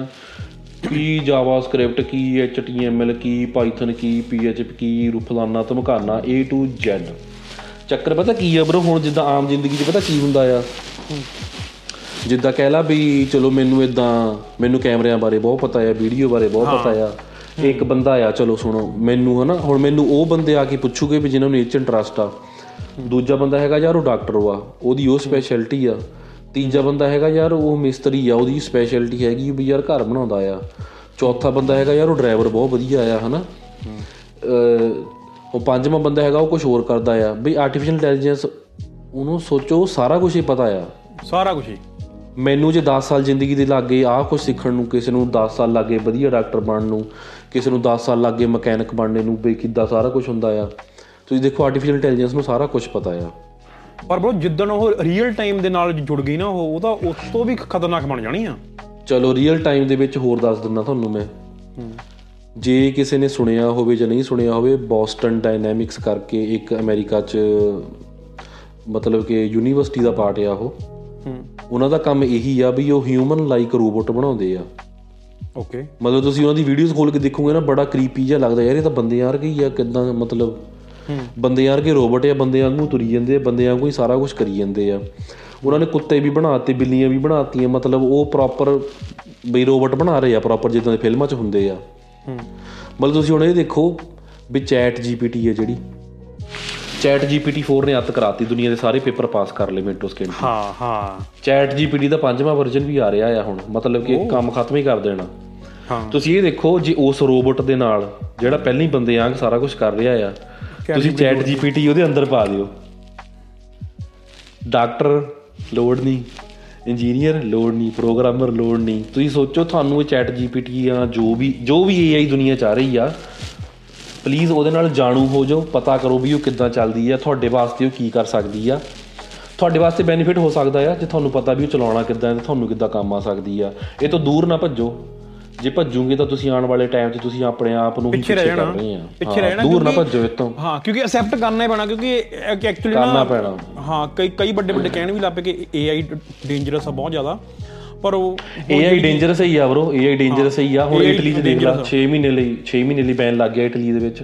ਕੀ ਜਾਵਾ ਸਕ੍ਰਿਪਟ, ਕੀ ਐਚ ਟੀ ਐਮ ਐਲ, ਕੀ ਪਾਈਥਨ, ਕੀ ਪੀ ਐਚ ਪੀ, ਕੀ ਰੁਫਲਾਨਾ ਧਮਕਾਨਾ ਏ ਟੂ ਜ਼ੈਡ। ਚੱਕਰ ਪਤਾ ਕੀ ਆ ਬਰੋ, ਹੁਣ ਜਿੱਦਾਂ ਆਮ ਜ਼ਿੰਦਗੀ 'ਚ ਪਤਾ ਕੀ ਹੁੰਦਾ ਆ, ਜਿੱਦਾਂ ਕਹਿ ਲਾ ਵੀ ਚਲੋ ਮੈਨੂੰ ਇੱਦਾਂ ਮੈਨੂੰ ਕੈਮਰਿਆਂ ਬਾਰੇ ਬਹੁਤ ਪਤਾ ਆ, ਵੀਡੀਓ ਬਾਰੇ ਬਹੁਤ ਪਤਾ ਆ, ਇੱਕ ਬੰਦਾ ਆ ਚਲੋ ਸੁਣੋ ਮੈਨੂੰ ਹੈ ਨਾ, ਹੁਣ ਮੈਨੂੰ ਉਹ ਬੰਦੇ ਆ ਕੇ ਪੁੱਛੂਗੇ ਵੀ ਜਿਹਨਾਂ ਨੂੰ ਇਹ 'ਚ ਇੰਟਰਸਟ ਆ, ਦੂਜਾ ਬੰਦਾ ਹੈਗਾ ਯਾਰ ਉਹ ਡਾਕਟਰ ਵਾ ਉਹਦੀ ਉਹ ਸਪੈਸ਼ਲਿਟੀ ਆ, ਤੀਜਾ ਬੰਦਾ ਹੈਗਾ ਯਾਰ ਉਹ ਮਿਸਤਰੀ ਆ ਉਹਦੀ ਸਪੈਸ਼ਲਿਟੀ ਹੈਗੀ ਵੀ ਯਾਰ ਘਰ ਬਣਾਉਂਦਾ ਆ, ਚੌਥਾ ਬੰਦਾ ਹੈਗਾ ਯਾਰ ਉਹ ਡਰਾਈਵਰ ਬਹੁਤ ਵਧੀਆ ਆ ਹੈ ਨਾ, ਉਹ ਪੰਜਵਾਂ ਬੰਦਾ ਹੈਗਾ ਉਹ ਕੁਛ ਹੋਰ ਕਰਦਾ ਆ। ਬਈ ਆਰਟੀਫਿਸ਼ਲ ਇੰਟੈਲੀਜੈਂਸ ਉਹਨੂੰ ਸੋਚੋ ਸਾਰਾ ਕੁਛ ਹੀ ਪਤਾ ਆ, ਸਾਰਾ ਕੁਛ ਹੀ। ਮੈਨੂੰ ਜੇ ਦਸ ਸਾਲ ਜ਼ਿੰਦਗੀ ਦੇ ਲੱਗ ਗਏ ਆਹ ਕੁਛ ਸਿੱਖਣ ਨੂੰ, ਕਿਸੇ ਨੂੰ ਦਸ ਸਾਲ ਲੱਗ ਗਏ ਵਧੀਆ ਡਾਕਟਰ ਬਣਨ ਨੂੰ, ਕਿਸੇ ਨੂੰ ਦਸ ਸਾਲ ਲੱਗ ਗਏ ਮਕੈਨਿਕ ਬਣਨੇ ਨੂੰ, ਬਈ ਕਿੱਦਾਂ ਸਾਰਾ ਕੁਛ ਹੁੰਦਾ ਆ। ਤੁਸੀਂ ਦੇਖੋ ਆਰਟੀਫਿਸ਼ਲ ਇੰਟੈਲੀਜੈਂਸ ਨੂੰ ਸਾਰਾ ਕੁਛ ਪਤਾ ਆ, ਪਰ ਬਰੋ ਜਿੱਦਣ ਉਹ ਰੀਅਲ ਟਾਈਮ ਦੇ ਨਾਲ ਜੁੜ ਗਈ ਨਾ ਉਹ ਤਾਂ ਉਸ ਤੋਂ ਵੀ ਖਤਰਨਾਕ ਬਣ ਜਾਣੀ ਆ। ਚਲੋ ਰੀਅਲ ਟਾਈਮ ਦੇ ਵਿੱਚ ਹੋਰ ਦੱਸ ਦਿੰਦਾ ਤੁਹਾਨੂੰ ਮੈਂ, ਜੇ ਕਿਸੇ ਨੇ ਸੁਣਿਆ ਹੋਵੇ ਜਾਂ ਨਹੀਂ ਸੁਣਿਆ ਹੋਵੇ, ਬੋਸਟਨ ਡਾਇਨਾਮਿਕਸ ਕਰਕੇ ਇੱਕ ਅਮਰੀਕਾ 'ਚ ਮਤਲਬ ਕਿ ਯੂਨੀਵਰਸਿਟੀ ਦਾ ਪਾਰਟ ਆ ਉਹ, ਉਹਨਾਂ ਦਾ ਕੰਮ ਇਹੀ ਆ ਵੀ ਉਹ ਹਿਊਮਨ ਲਾਈਕ ਰੋਬੋਟ ਬਣਾਉਂਦੇ ਆ। ਓਕੇ ਮਤਲਬ ਤੁਸੀਂ ਉਹਨਾਂ ਦੀ ਵੀਡੀਓਜ਼ ਖੋਲ੍ਹ ਕੇ ਦੇਖੋਗੇ ਨਾ, ਬੜਾ ਕ੍ਰੀਪੀ ਜਿਹਾ ਲੱਗਦਾ ਯਾਰ ਇਹ ਤਾਂ ਬੰਦੇ ਯਾਰ ਕੀ ਆ, ਕਿੱਦਾਂ ਮਤਲਬ ਬੰਦੇ ਯਾਰ ਕੇ ਰੋਬੋਟ ਆ, ਬੰਦੇ ਵਾਂਗੂ ਤੁਰੀ ਜਾਂਦੇ ਆ, ਬੰਦੇ ਵਾਂਗੂ ਹੀ ਸਾਰਾ ਕੁਛ ਕਰੀ ਜਾਂਦੇ ਆ। ਉਹਨਾਂ ਨੇ ਕੁੱਤੇ ਵੀ ਬਣਾ ਦਿੱਤੇ, ਬਿੱਲੀਆਂ ਵੀ ਬਣਾ ਦਿੱਤੀਆਂ, ਮਤਲਬ ਉਹ ਪ੍ਰੋਪਰ ਬਈ ਰੋਬੋਟ ਬਣਾ ਰਹੇ ਆ ਪ੍ਰੋਪਰ ਜਿੱਦਾਂ ਦੇ ਫਿਲਮਾਂ 'ਚ ਹੁੰਦੇ ਆ। ਮਤਲਬ ਤੁਸੀਂ ਹੁਣ ਇਹ ਦੇਖੋ ਵੀ ਚੈਟ ਜੀ ਪੀ ਟੀ ਹੈ ਜਿਹੜੀ, chat G P T four ਨੇ ਅੱਤ ਕਰਾਤੀ, ਦੁਨੀਆ ਦੇ ਸਾਰੇ ਪੇਪਰ ਪਾਸ ਕਰ ਲਏ ਮਿੰਟੋ ਸਕਿੰਟ। ਹਾਂ ਹਾਂ ਚੈਟ ਜੀ ਪੀ ਟੀ ਦਾ ਪੰਜਵਾਂ ਵਰਜਨ ਵੀ ਆ ਰਿਹਾ ਆ ਹੁਣ, ਮਤਲਬ ਕਿ ਕੰਮ ਖਤਮ ਹੀ ਕਰ ਦੇਣਾ। ਹਾਂ ਤੁਸੀਂ ਇਹ ਦੇਖੋ ਜੇ ਉਸ ਰੋਬੋਟ ਦੇ ਨਾਲ ਜਿਹੜਾ ਪਹਿਲਾਂ ਹੀ ਬੰਦੇ ਵਾਂਗ ਸਾਰਾ ਕੁਛ ਕਰ ਰਿਹਾ ਆ, ਤੁਸੀਂ ਚੈਟ ਜੀ ਪੀ ਟੀ ਉਹਦੇ ਅੰਦਰ ਪਾ ਦਿਓ, ਡਾਕਟਰ ਲੋੜ ਨਹੀਂ, ਇੰਜੀਨੀਅਰ ਲੋੜ ਨਹੀਂ, ਪ੍ਰੋਗਰਾਮਰ ਲੋੜ ਨਹੀਂ, ਤੁਸੀਂ ਸੋਚੋ ਤੁਹਾਨੂੰ ਇਹ ਚੈਟ ਜੀ ਪੀ ਟੀ ਆ ਜੋ ਵੀ ਜੋ ਵੀ ਏ ਆਈ ਦੁਨੀਆ ਚਾਹ ਰਹੀ ਆ, ਪਲੀਜ਼ ਉਹਦੇ ਨਾਲ ਜਾਣੂ ਹੋ ਜਾਓ, ਪਤਾ ਕਰੋ ਵੀ ਉਹ ਕਿੱਦਾਂ ਚੱਲਦੀ ਆ, ਤੁਹਾਡੇ ਵਾਸਤੇ ਉਹ ਕੀ ਕਰ ਸਕਦੀ ਆ, ਤੁਹਾਡੇ ਵਾਸਤੇ ਬੈਨੀਫਿਟ ਹੋ ਸਕਦਾ ਆ ਜੇ ਤੁਹਾਨੂੰ ਪਤਾ ਵੀ ਉਹ ਚਲਾਉਣਾ ਕਿੱਦਾਂ ਅਤੇ ਤੁਹਾਨੂੰ ਕਿੱਦਾਂ ਕੰਮ ਆ ਸਕਦੀ ਆ। ਇਹ ਤੋਂ ਦੂਰ ਨਾ ਭੱਜੋ, ਜੇ ਭੱਜੋਗੇ ਤਾਂ ਤੁਸੀਂ ਆਉਣ ਵਾਲੇ ਟਾਈਮ 'ਚ ਤੁਸੀਂ ਆਪਣੇ ਆਪ ਨੂੰ ਪਿੱਛੇ ਰਹਿ ਜਾਣਾ, ਪਿੱਛੇ ਰਹਿਣਾ, ਦੂਰ ਨਾ ਭੱਜੋ ਇਹ ਤੋਂ। ਹਾਂ ਕਿਉਂਕਿ ਅਸੈਪਟ ਕਰਨਾ ਹੀ ਪੈਣਾ, ਕਿਉਂਕਿ ਐਕਚੁਅਲੀ ਕਰਨਾ ਪੈਣਾ। ਹਾਂ ਕਈ ਕਈ ਵੱਡੇ ਵੱਡੇ ਕਹਿਣ ਵੀ ਲੱਗ ਪਏ ਕਿ ਏ ਆਈ ਡੇਂਜਰਸ ਆ ਬਹੁਤ ਜ਼ਿਆਦਾ, ਪਰ ਉਹ ਏ ਆਈ ਡੇਂਜਰਸ ਹੀ ਆ ਬਰੋ, ਏ ਆਈ ਡੇਂਜਰਸ ਹੀ ਆ। ਹੁਣ ਇਟਲੀ 'ਚ ਦੇਖ ਲਾ ਛੇ ਮਹੀਨੇ ਲਈ ਛੇ ਮਹੀਨੇ ਲਈ ਬੈਨ ਲੱਗ ਗਿਆ ਇਟਲੀ ਦੇ ਵਿੱਚ।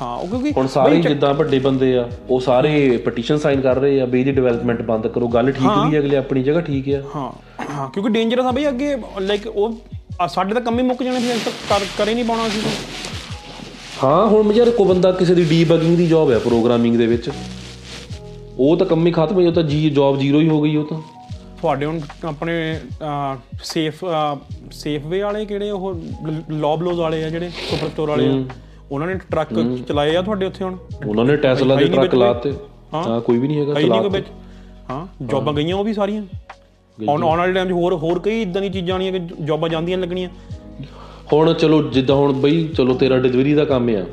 ਹਾਂ ਉਹ ਕਿਉਂਕਿ ਹੁਣ ਸਾਰੇ ਜਿੱਦਾਂ ਵੱਡੇ ਬੰਦੇ ਆ ਉਹ ਸਾਰੇ ਪਟੀਸ਼ਨ ਸਾਈਨ ਕਰ ਰਹੇ ਆ ਵੀ ਇਹਦੀ ਡਿਵੈਲਪਮੈਂਟ ਬੰਦ ਕਰੋ। ਗੱਲ ਠੀਕ ਵੀ ਅਗਲੇ ਆਪਣੀ ਜਗ੍ਹਾ ਠੀਕ ਆ, ਹਾਂ ਹਾਂ ਕਿਉਂਕਿ ਡੇਂਜਰਸ ਆ ਬਈ ਅੱਗੇ ਲਾਈਕ ਉਹ ਸਾਡੇ ਤਾਂ ਕੰਮ ਹੀ ਮੁੱਕ ਜਾਣੇ ਸੀ, ਅਸੀਂ ਤਾਂ ਕਰ ਹੀ ਨਹੀਂ ਪਾਉਣਾ ਸੀ। ਹਾਂ ਹੁਣ ਯਾਰ ਕੋਈ ਬੰਦਾ ਕਿਸੇ ਦੀ ਡੀਬਗਿੰਗ ਦੀ ਜੋਬ ਹੈ ਪ੍ਰੋਗਰਾਮਿੰਗ ਦੇ ਵਿੱਚ, ਉਹ ਤਾਂ ਕੰਮ ਹੀ ਖਤਮ ਹੋਈ, ਉਹ ਤਾਂ ਜੀ ਜੋਬ ਜ਼ੀਰੋ ਹੀ ਹੋ ਗਈ। ਉਹ ਤਾਂ ਤੁਹਾਡੇ ਹੁਣ ਆਪਣੇ ਸੇਫ ਸੇਫਵੇ ਵਾਲੇ ਕਿਹੜੇ ਉਹ ਲੋਬਲੋਜ਼ ਵਾਲੇ ਆ ਜਿਹੜੇ ਸੁਪਰ ਸਟੋਰ ਵਾਲੇ ਆ, ਉਹਨਾਂ ਨੇ ਟਰੱਕ ਚਲਾਏ ਆ ਤੁਹਾਡੇ ਉੱਥੇ। ਹੁਣ ਉਹਨਾਂ ਨੇ ਟੈਸਲਾ ਦੇ ਟਰੱਕ ਲਾਤੇ। ਹਾਂ ਕੋਈ ਵੀ ਨਹੀਂ ਹੈਗਾ ਚਲਾਉਣ ਵਿੱਚ। ਹਾਂ ਜੋਬਾਂ ਗਈਆਂ ਉਹ ਵੀ ਸਾਰੀਆਂ। ਆਉਣ ਵਾਲੇ ਟਾਈਮ 'ਚ ਹੋਰ ਹੋਰ ਕਈ ਇੱਦਾਂ ਦੀਆਂ ਚੀਜ਼ਾਂ ਆਉਣੀਆਂ ਕਿ ਜੋਬਾਂ ਜਾਂਦੀਆਂ ਲੱਗਣੀਆਂ। ਹੁਣ ਚਲੋ ਜਿੱਦਾਂ ਹੁਣ ਬਈ ਚਲੋ ਤੇਰਾ ਡਿਲੀਵਰੀ ਦਾ ਕੰਮ ਆ,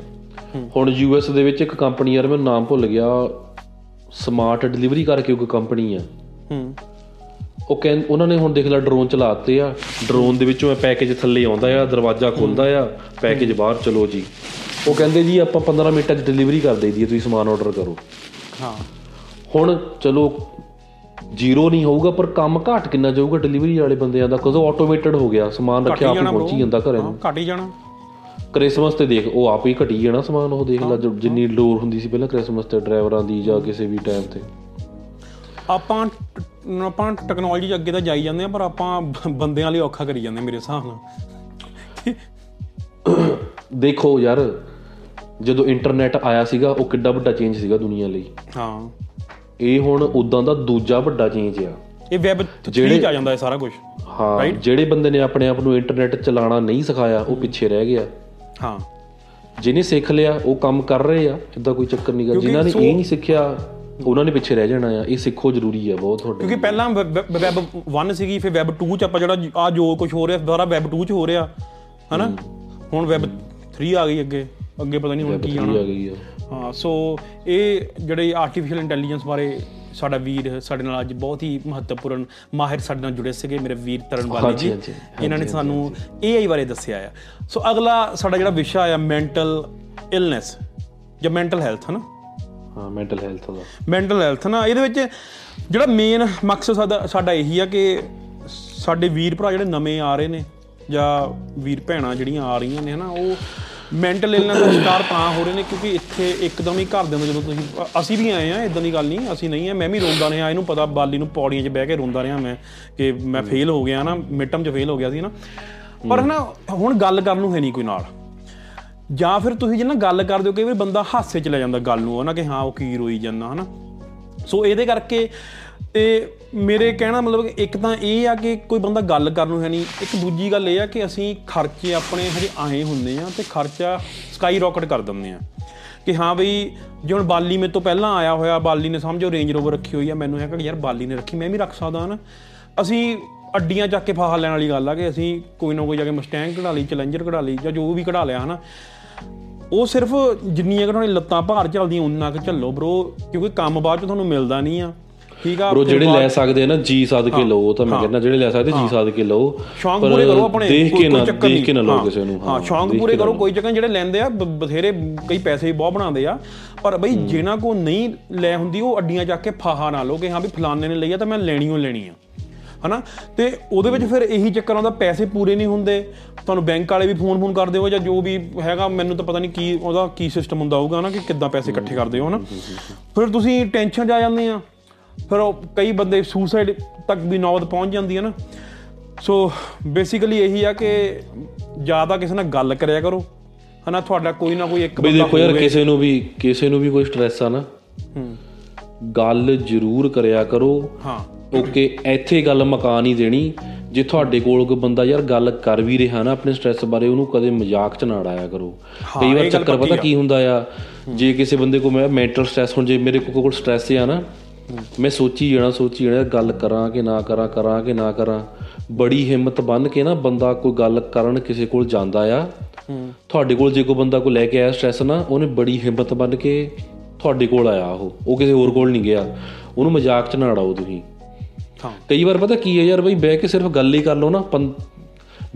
ਹੁਣ ਯੂ ਐਸ ਦੇ ਵਿੱਚ ਇੱਕ ਕੰਪਨੀ ਯਾਰ ਮੈਨੂੰ ਨਾਮ ਭੁੱਲ ਗਿਆ, ਸਮਾਰਟ ਡਿਲੀਵਰੀ ਕਰਕੇ ਉਹ ਕੰਪਨੀ ਆ। ਉਹ ਕਹਿੰ ਉਹਨਾਂ ਨੇ ਹੁਣ ਦੇਖ ਲਾ ਡਰੋਨ ਚਲਾ ਦਿੱਤੇ ਆ, ਡਰੋਨ ਦੇ ਵਿੱਚੋਂ ਪੈਕੇਜ ਥੱਲੇ ਆਉਂਦਾ ਆ, ਦਰਵਾਜ਼ਾ ਖੁੱਲ੍ਹਦਾ ਆ, ਪੈਕੇਜ ਬਾਹਰ। ਚਲੋ ਜੀ ਉਹ ਕਹਿੰਦੇ ਜੀ ਆਪਾਂ ਪੰਦਰਾਂ ਮਿੰਟਾਂ 'ਚ ਡਿਲੀਵਰੀ ਕਰ ਦੇਈ ਦੀ ਹੈ, ਤੁਸੀਂ ਸਮਾਨ ਆਰਡਰ ਕਰੋ। ਹਾਂ ਹੁਣ ਚਲੋ ਜ਼ੀਰੋ ਨਹੀਂ ਹੋਊਗਾ ਪਰ ਕੰਮ ਘੱਟ ਕਿੰਨਾ ਜਾਊਗਾ ਡਿਲੀਵਰੀ ਵਾਲੇ ਬੰਦਿਆਂ ਦਾ, ਕਦੋਂ ਆਟੋਮੇਟਡ ਹੋ ਗਿਆ। ਸਮਾਨ ਰੱਖਿਆ ਆਪ ਪਹੁੰਚੀ ਜਾਂਦਾ ਘਰੇ ਨੂੰ, ਘੱਟ ਹੀ ਜਾਣਾ। ਕ੍ਰਿਸਮਸ 'ਤੇ ਦੇਖ ਉਹ ਆਪ ਹੀ ਘਟੀ ਜਾਣਾ ਸਮਾਨ। ਉਹ ਦੇਖ ਲਾ ਜਿੰਨੀ ਲੋੜ ਹੁੰਦੀ ਸੀ ਪਹਿਲਾਂ ਕ੍ਰਿਸਮਸ 'ਤੇ ਡਰਾਈਵਰਾਂ ਦੀ ਜਾਂ ਕਿਸੇ ਵੀ ਟਾਈਮ 'ਤੇ। ਆਪਾਂ ਆਪਾਂ ਟੈਕਨੋਲੋਜੀ 'ਚ ਅੱਗੇ ਤਾਂ ਜਾਈ ਜਾਂਦੇ ਹਾਂ ਪਰ ਆਪਾਂ ਬੰਦਿਆਂ ਲਈ ਔਖਾ ਕਰੀ ਜਾਂਦੇ ਮੇਰੇ ਹਿਸਾਬ ਨਾਲ। ਦੇਖੋ ਯਾਰ ਜਦੋਂ ਇੰਟਰਨੈਟ ਆਇਆ ਸੀਗਾ ਉਹ ਕਿੱਡਾ ਵੱਡਾ ਚੇਂਜ ਸੀਗਾ ਦੁਨੀਆ ਲਈ। ਹਾਂ ਇਹ ਹੁਣ ਉੱਦਾਂ ਦਾ ਦੂਜਾ ਵੱਡਾ ਚੇਂਜ ਆ, ਇਹ ਵੈਬ ਚ ਆ ਜਾਂਦਾ ਹੈ ਸਾਰਾ ਕੁਝ। ਹਾਂ ਜਿਹੜੇ ਬੰਦੇ ਨੇ ਆਪਣੇ ਆਪ ਨੂੰ ਇੰਟਰਨੈਟ ਚਲਾਉਣਾ ਨਹੀਂ ਸਿਖਾਇਆ ਉਹ ਪਿੱਛੇ ਰਹਿ ਗਿਆ। ਹਾਂ ਜਿਹਨੇ ਸਿੱਖ ਲਿਆ ਉਹ ਕੰਮ ਕਰ ਰਹੇ ਆ, ਇੱਦਾਂ ਕੋਈ ਚੱਕਰ ਨਹੀਂ ਗਾ। ਜਿਨ੍ਹਾਂ ਨੇ ਇਹ ਨਹੀਂ ਸਿੱਖਿਆ ਉਹਨਾਂ ਨੇ ਪਿੱਛੇ ਰਹਿ ਜਾਣਾ ਆ। ਇਹ ਸਿੱਖੋ ਜ਼ਰੂਰੀ ਆ ਬਹੁਤ ਤੁਹਾਡੇ, ਕਿਉਂਕਿ ਪਹਿਲਾਂ ਵੈਬ ਵਨ ਸੀਗੀ, ਫਿਰ ਵੈਬ ਟੂ 'ਚ ਆਪਾਂ ਜਿਹੜਾ ਆਹ ਜੋ ਕੁਛ ਹੋ ਰਿਹਾ ਦੁਬਾਰਾ ਵੈਬ ਟੂ 'ਚ ਹੋ ਰਿਹਾ ਹੈ ਨਾ। ਹੁਣ ਵੈਬ ਥਰੀ ਆ ਗਈ, ਅੱਗੇ ਅੱਗੇ ਪਤਾ ਨਹੀਂ ਹੁਣ ਕੀ ਆਉਣਾ। ਹਾਂ ਸੋ ਇਹ ਜਿਹੜੇ ਆਰਟੀਫਿਸ਼ਲ ਇੰਟੈਲੀਜੈਂਸ ਬਾਰੇ ਸਾਡਾ ਵੀਰ ਸਾਡੇ ਨਾਲ ਅੱਜ ਬਹੁਤ ਹੀ ਮਹੱਤਵਪੂਰਨ ਮਾਹਿਰ ਸਾਡੇ ਨਾਲ ਜੁੜੇ ਸੀਗੇ, ਮੇਰੇ ਵੀਰ ਤਰਨ ਬਾਲੀ ਜੀ। ਇਹਨਾਂ ਨੇ ਸਾਨੂੰ ਏ ਆਈ ਬਾਰੇ ਦੱਸਿਆ ਆ। ਸੋ ਅਗਲਾ ਸਾਡਾ ਜਿਹੜਾ ਵਿਸ਼ਾ ਆ ਮੈਂਟਲ ਇਲਨੈਸ ਜਾਂ ਮੈਂਟਲ ਹੈਲਥ ਹੈ ਨਾ। ਹਾਂ ਮੈਂਟਲ ਹੈਲਥ ਦਾ ਮੈਂਟਲ ਹੈਲਥ ਨਾ ਇਹਦੇ ਵਿੱਚ ਜਿਹੜਾ ਮੇਨ ਮਕਸਦ ਸਾਡਾ ਸਾਡਾ ਇਹੀ ਆ ਕਿ ਸਾਡੇ ਵੀਰ ਭਰਾ ਜਿਹੜੇ ਨਵੇਂ ਆ ਰਹੇ ਨੇ ਜਾਂ ਵੀਰ ਭੈਣਾਂ ਜਿਹੜੀਆਂ ਆ ਰਹੀਆਂ ਨੇ ਹੈ ਨਾ, ਉਹ ਮੈਂਟਲ ਇਲਨੈਸ ਦਾ ਸ਼ਿਕਾਰ ਤਾਂ ਹੋ ਰਹੇ ਨੇ ਕਿਉਂਕਿ ਇੱਥੇ ਇੱਕਦਮ ਹੀ ਘਰ ਦੇ ਜਦੋਂ ਤੁਸੀਂ ਅਸੀਂ ਵੀ ਆਏ ਹਾਂ, ਇੱਦਾਂ ਦੀ ਗੱਲ ਨਹੀਂ, ਅਸੀਂ ਨਹੀਂ ਹਾਂ, ਮੈਂ ਵੀ ਰੋਂਦਾ ਰਿਹਾ। ਇਹਨੂੰ ਪਤਾ ਬਾਲੀ ਨੂੰ ਪੌੜੀਆਂ 'ਚ ਬਹਿ ਕੇ ਰੋਂਦਾ ਰਿਹਾ ਮੈਂ ਕਿ ਮੈਂ ਫੇਲ ਹੋ ਗਿਆ ਨਾ, ਮਿਡਟਰਮ 'ਚ ਫੇਲ ਹੋ ਗਿਆ ਸੀ ਨਾ। ਪਰ ਹੈ ਨਾ ਹੁਣ ਗੱਲ ਕਰਨ ਨੂੰ ਹੈ ਨਹੀਂ ਕੋਈ ਨਾਲ, ਜਾਂ ਫਿਰ ਤੁਸੀਂ ਜੇ ਨਾ ਗੱਲ ਕਰਦੇ ਹੋ ਕਈ ਵਾਰੀ ਬੰਦਾ ਹਾਸੇ 'ਚ ਲੈ ਜਾਂਦਾ ਗੱਲ ਨੂੰ ਹੈ ਨਾ ਕਿ ਹਾਂ ਉਹ ਕੀ ਰੋਈ ਜਾਂਦਾ ਹੈ ਨਾ। ਸੋ ਇਹਦੇ ਕਰਕੇ ਅਤੇ ਮੇਰੇ ਕਹਿਣਾ ਮਤਲਬ ਇੱਕ ਤਾਂ ਇਹ ਆ ਕਿ ਕੋਈ ਬੰਦਾ ਗੱਲ ਕਰਨ ਨੂੰ ਹੈ ਨਹੀਂ, ਇੱਕ ਦੂਜੀ ਗੱਲ ਇਹ ਆ ਕਿ ਅਸੀਂ ਖਰਚੇ ਆਪਣੇ ਹਜੇ ਆਏ ਹੁੰਦੇ ਹਾਂ ਅਤੇ ਖਰਚਾ ਸਕਾਈ ਰੋਕਟ ਕਰ ਦਿੰਦੇ ਹਾਂ ਕਿ ਹਾਂ ਬਈ ਜੇ ਹੁਣ ਬਾਲੀ ਮੇਰੇ ਤੋਂ ਪਹਿਲਾਂ ਆਇਆ ਹੋਇਆ, ਬਾਲੀ ਨੇ ਸਮਝੋ ਰੇਂਜ ਰੋਵਰ ਰੱਖੀ ਹੋਈ ਆ, ਮੈਨੂੰ ਹੈਗਾ ਯਾਰ ਬਾਲੀ ਨੇ ਰੱਖੀ ਮੈਂ ਵੀ ਰੱਖ ਸਕਦਾ ਹੈ ਨਾ। ਅਸੀਂ ਅੱਡੀਆਂ ਚੱਕ ਕੇ ਫਾਹਾ ਲੈਣ ਵਾਲੀ ਗੱਲ ਆ ਕਿ ਅਸੀਂ ਕੋਈ ਨਾ ਕੋਈ ਜਾ ਕੇ ਮਸਟੈਂਗ ਕਢਾ ਲਈ, ਚੈਲੰਜਰ ਕਢਾ ਲਈ ਜਾਂ ਜੋ ਵੀ ਕਢਾ ਲਿਆ ਹੈ ਨਾ। ਉਹ ਸਿਰਫ ਜਿੰਨੀਆਂ ਘਟਾਉਣੀ ਲੱਤਾਂ ਭਾਰ ਚੱਲਦੀਆਂ ਉਨਾ ਕੁ ਝੱਲੋ ਬਰੋ, ਕਿਉਂਕਿ ਕੰਮ ਬਾਅਦ 'ਚ ਤੁਹਾਨੂੰ ਮਿਲਦਾ ਨਹੀਂ ਆ। ਠੀਕ ਆ ਬਰੋ, ਜਿਹੜੇ ਲੈ ਸਕਦੇ ਨਾ ਜੀ ਸਾਧ ਕੇ ਲਓ, ਤਾਂ ਮੈਂ ਕਹਿੰਦਾ ਜਿਹੜੇ ਲੈ ਸਕਦੇ ਜੀ ਸਾਧ ਕੇ ਲਓ, ਸ਼ੌਂਕ ਪੂਰੇ ਕਰੋ ਆਪਣੇ, ਦੇਖ ਕੇ ਨਾ ਦੇਖ ਕੇ ਨਾ ਲਓ ਕਿਸੇ ਨੂੰ। ਹਾਂ ਸ਼ੌਂਕ ਪੂਰੇ ਕਰੋ, ਕੋਈ ਚੱਕਰ ਜਿਹੜੇ ਲੈਂਦੇ ਆ ਬਥੇਰੇ ਕਈ ਪੈਸੇ ਵੀ ਬਹੁਤ ਬਣਾਉਂਦੇ ਆ, ਪਰ ਬਈ ਜਿਹਨਾਂ ਕੋਲ ਨਹੀਂ ਲੈ ਹੁੰਦੀ ਉਹ ਅੱਡੀਆਂ ਚੱਕ ਕੇ ਫਾਹਾ ਨਾ ਲਓ ਕਿ ਹਾਂ ਵੀ ਫਲਾਨੇ ਨੇ ਲਈ ਆ ਤਾਂ ਮੈਂ ਲੈਣੀ ਓ ਲੈਣੀ ਆ ਹੈ ਨਾ। ਅਤੇ ਉਹਦੇ ਵਿੱਚ ਫਿਰ ਇਹੀ ਚੱਕਰ ਆਉਂਦਾ, ਪੈਸੇ ਪੂਰੇ ਨਹੀਂ ਹੁੰਦੇ, ਤੁਹਾਨੂੰ ਬੈਂਕ ਵਾਲੇ ਵੀ ਫੋਨ ਫੋਨ ਕਰਦੇ ਹੋ ਜਾਂ ਜੋ ਵੀ ਹੈਗਾ, ਮੈਨੂੰ ਤਾਂ ਪਤਾ ਨਹੀਂ ਕੀ ਉਹਦਾ ਕੀ ਸਿਸਟਮ ਹੁੰਦਾ ਹੋਊਗਾ ਨਾ ਕਿ ਕਿੱਦਾਂ ਪੈਸੇ ਇਕੱਠੇ ਕਰਦੇ ਹੋ ਹੈ ਨਾ। ਫਿਰ ਤੁਸੀਂ ਟੈਨਸ਼ਨ 'ਚ ਆ ਜਾਂਦੇ ਆ, ਫਿਰ ਉਹ ਕਈ ਬੰਦੇ ਸੁਸਾਈਡ ਤੱਕ ਵੀ ਨੌਬਤ ਪਹੁੰਚ ਜਾਂਦੀ ਹੈ ਨਾ। ਸੋ ਬੇਸਿਕਲੀ ਇਹੀ ਆ ਕਿ ਜ਼ਿਆਦਾ ਕਿਸੇ ਨਾਲ ਗੱਲ ਕਰਿਆ ਕਰੋ ਹੈ ਨਾ, ਤੁਹਾਡਾ ਕੋਈ ਨਾ ਕੋਈ ਇੱਕ ਬੰਦਾ ਹੋਵੇ। ਯਾਰ ਕਿਸੇ ਨੂੰ ਵੀ ਕਿਸੇ ਨੂੰ ਵੀ ਕੋਈ ਸਟ੍ਰੈਸ ਆ ਨਾ, ਗੱਲ ਜ਼ਰੂਰ ਕਰਿਆ ਕਰੋ। ਹਾਂ ਓਕੇ ਇੱਥੇ ਗੱਲ ਮਕਾ ਨਹੀਂ ਦੇਣੀ। ਜੇ ਤੁਹਾਡੇ ਕੋਲ ਕੋਈ ਬੰਦਾ ਯਾਰ ਗੱਲ ਕਰ ਵੀ ਰਿਹਾ ਨਾ ਆਪਣੇ ਸਟ੍ਰੈਸ ਬਾਰੇ, ਉਹਨੂੰ ਕਦੇ ਮਜ਼ਾਕ 'ਚ ਨਾ ਉਡਾਇਆ ਕਰੋ। ਕਈ ਵਾਰ ਚੱਕਰ ਪਤਾ ਕੀ ਹੁੰਦਾ ਆ, ਜੇ ਕਿਸੇ ਬੰਦੇ ਕੋਲ ਮੈਂ ਮੈਂਟਲ ਸਟ੍ਰੈਸ, ਹੁਣ ਜੇ ਮੇਰੇ ਕੋਲ ਸਟ੍ਰੈਸ ਆ ਨਾ, ਮੈਂ ਸੋਚੀ ਜਾਣਾ ਸੋਚੀ ਜਾਣਾ ਗੱਲ ਕਰਾਂ ਕਿ ਨਾ ਕਰਾਂ ਕਰਾਂ ਕਿ ਨਾ ਕਰਾਂ। ਬੜੀ ਹਿੰਮਤ ਬੰਨ੍ਹ ਕੇ ਨਾ ਬੰਦਾ ਕੋਈ ਗੱਲ ਕਰਨ ਕਿਸੇ ਕੋਲ ਜਾਂਦਾ ਆ, ਤੁਹਾਡੇ ਕੋਲ ਜੇ ਕੋਈ ਬੰਦਾ ਕੋਈ ਲੈ ਕੇ ਆਇਆ ਸਟ੍ਰੈਸ ਨਾ, ਉਹਨੇ ਬੜੀ ਹਿੰਮਤ ਬੰਨ੍ਹ ਕੇ ਤੁਹਾਡੇ ਕੋਲ ਆਇਆ, ਉਹ ਉਹ ਕਿਸੇ ਹੋਰ ਕੋਲ ਨਹੀਂ ਗਿਆ। ਉਹਨੂੰ ਮਜ਼ਾਕ 'ਚ ਨਾ ਉਡਾਓ ਤੁਸੀਂ। ਕਈ ਵਾਰ ਪਤਾ ਕੀ ਹੈ ਯਾਰ ਬਈ ਬਹਿ ਕੇ ਸਿਰਫ ਗੱਲ ਹੀ ਕਰ ਲਓ ਨਾ, ਪੰ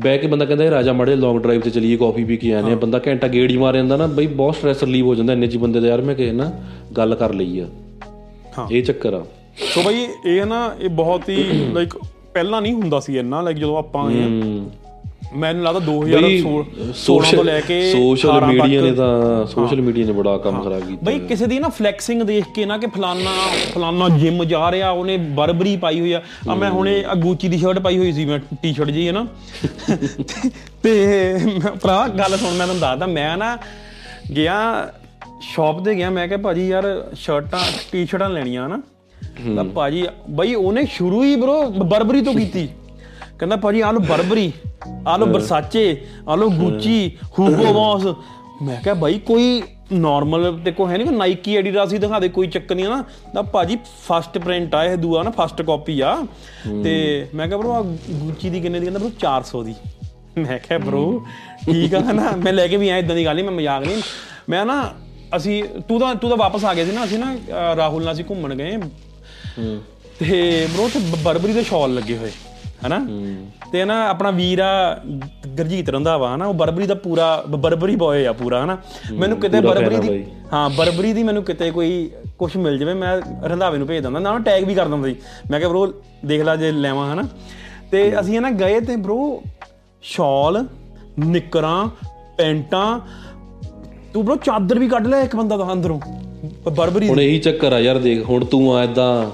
ਬਹਿ ਕੇ ਬੰਦਾ ਕਹਿੰਦਾ ਰਾਜਾ ਮਾੜੇ ਲੌਂਗ ਡਰਾਈਵ 'ਤੇ ਚਲੀਏ, ਕੌਫੀ ਪੀ ਕੇ ਆਉਂਦੇ ਹਾਂ, ਬੰਦਾ ਘੰਟਾ ਗੇੜ ਹੀ ਮਾਰ ਜਾਂਦਾ ਨਾ ਬਈ, ਬਹੁਤ ਸਟ੍ਰੈਸ ਰਿਲੀਵ ਹੋ ਜਾਂਦਾ ਇੰਨੇ 'ਚ ਬੰਦੇ ਦਾ। ਯਾਰ ਮੈਂ ਕਿਸੇ ਨਾਲ ਗੱਲ ਕਰ ਲਈ ਆ, ਇਹ ਚੱਕਰ ਆ। ਸੋ ਬਈ ਇਹ ਨਾ ਇਹ ਬਹੁਤ ਹੀ ਲਾਈਕ ਪਹਿਲਾਂ ਨਹੀਂ ਹੁੰਦਾ ਸੀ ਇੰਨਾ, ਲਾਈਕ ਜਦੋਂ ਆਪਾਂ ਆਏ ਹਾਂ ਮੈਨੂੰ ਲੱਗਦਾ ਦੋ ਹਜ਼ਾਰ ਸੋਲਾਂ ਤੋਂ ਲੈ ਕੇ ਸੋਸ਼ਲ ਮੀਡੀਆ ਨੇ ਤਾਂ ਸੋਸ਼ਲ ਮੀਡੀਆ ਨੇ ਬੜਾ ਕੰਮ ਖਰਾਬ ਕੀਤਾ ਬਈ। ਕਿਸੇ ਦੀ ਨਾ ਫਲੈਕਸਿੰਗ ਦੇਖ ਕੇ ਨਾ ਕਿ ਫਲਾਨਾ ਫਲਾਨਾ ਜਿੰਮ ਜਾ ਰਿਹਾ, ਉਹਨੇ ਬਰਬਰੀ ਪਾਈ ਹੋਈ ਆ, ਮੈਂ ਹੁਣੇ ਅਗੂਚੀ ਦੀ ਸ਼ਰਟ ਪਾਈ ਹੋਈ ਸੀ, ਮੈਂ ਟੀ ਸ਼ਰਟ ਜਿਹੀ ਹੈ ਨਾ। ਤੇ ਭਰਾ ਗੱਲ ਸੁਣ, ਮੈਂ ਤੁਹਾਨੂੰ ਦੱਸਦਾ, ਮੈਂ ਨਾ ਗਿਆ ਸ਼ੋਪ 'ਤੇ ਗਿਆ, ਮੈਂ ਕਿਹਾ ਭਾਜੀ ਯਾਰ ਸ਼ਰਟਾਂ ਟੀ ਸ਼ਰਟਾਂ ਲੈਣੀਆਂ ਹੈ ਨਾ। ਤਾਂ ਭਾਜੀ ਬਈ ਉਹਨੇ ਸ਼ੁਰੂ ਹੀ ਬਰੋ ਬਰਬਰੀ ਤੋਂ ਕੀਤੀ, ਕਹਿੰਦਾ ਭਾਜੀ ਆਹ ਲਓ ਬਰਬਰੀ, ਆਹ ਲਓ ਬਰਸਾਚੇ, ਆਹ ਲਓ ਗੁੱਚੀ, ਹੂਗੋ ਬੌਸ। ਮੈਂ ਕਿਹਾ ਬਾਈ ਕੋਈ ਨੋਰਮਲ ਤੇ ਕੋਈ ਹੈ ਨਹੀਂ, ਕੋਈ ਨਾਈਕੀ ਐਡੀਡਾਸ ਹੀ ਦਿਖਾ ਦੇ, ਕੋਈ ਚੱਕਰ ਨਹੀਂ ਹੈ ਨਾ। ਤਾਂ ਭਾਜੀ ਫਸਟ ਪ੍ਰਿੰਟ ਆ ਇਹ ਦੂਆ ਨਾ, ਫਸਟ ਕਾਪੀ ਆ। ਤੇ ਮੈਂ ਕਿਹਾ ਬਰੋ ਆਹ ਗੁੱਚੀ ਦੀ ਕਿੰਨੇ ਦੀ? ਕਹਿੰਦਾ ਬਰੋ ਚਾਰ ਸੌ ਦੀ। ਮੈਂ ਕਿਹਾ ਬਰੋ ਠੀਕ ਆ ਨਾ, ਮੈਂ ਲੈ ਕੇ ਵੀ ਆਇਆ, ਇੱਦਾਂ ਦੀ ਗੱਲ ਨਹੀਂ, ਮੈਂ ਮਜ਼ਾਕ ਨਹੀਂ। ਮੈਂ ਨਾ ਅਸੀਂ ਤੂੰ ਤਾਂ ਤੂੰ ਤਾਂ ਵਾਪਸ ਆ ਗਏ ਸੀ ਨਾ, ਅਸੀਂ ਨਾ ਰਾਹੁਲ ਨਾਲ ਅਸੀਂ ਘੁੰਮਣ ਗਏ ਤੇ ਬਰੋ ਉੱਥੇ ਬਰਬਰੀ ਦੇ ਸ਼ਾਲ ਲੱਗੇ ਹੋਏ ਹੈ ਨਾ। ਤੇ ਨਾ ਆਪਣਾ ਵੀਰ ਆ ਗੁਰਜੀਤ ਰੰਧਾਵਾ ਹੈ ਨਾ, ਉਹ ਬਰਬਰੀ ਦਾ ਪੂਰਾ ਬਰਬਰੀ ਬੋਏ ਆ ਪੂਰਾ ਹੈ ਨਾ। ਮੈਨੂੰ ਕਿਤੇ ਬਰਬਰੀ ਦੀ ਹਾਂ ਬਰਬਰੀ ਦੀ ਮੈਨੂੰ ਕਿਤੇ ਕੋਈ ਕੁਛ ਮਿਲ ਜਾਵੇ ਮੈਂ ਰੰਧਾਵੇ ਨੂੰ ਭੇਜ ਦਿੰਦਾ, ਨਾ ਟੈਗ ਵੀ ਕਰ ਦਿੰਦਾ ਸੀ। ਮੈਂ ਕਿਹਾ ਬਰੋ ਦੇਖ ਲਾ ਜੇ ਲੈਵਾਂ ਹੈ ਨਾ। ਤੇ ਅਸੀਂ ਹੈ ਨਾ ਗਏ ਤੇ ਬਰੋ ਸ਼ਾਲ, ਨਿੱਕਰਾਂ, ਪੈਂਟਾਂ, ਤੂੰ ਬਰੋ ਚਾਦਰ ਵੀ ਕੱਢ ਲਿਆ ਇੱਕ ਬੰਦਾ ਤਾਂ ਅੰਦਰੋਂ ਬਰਬਰੀ। ਹੁਣ ਇਹੀ ਚੱਕਰ ਆ ਯਾਰ, ਦੇਖ ਹੁਣ ਤੂੰ ਆ ਇੱਦਾਂ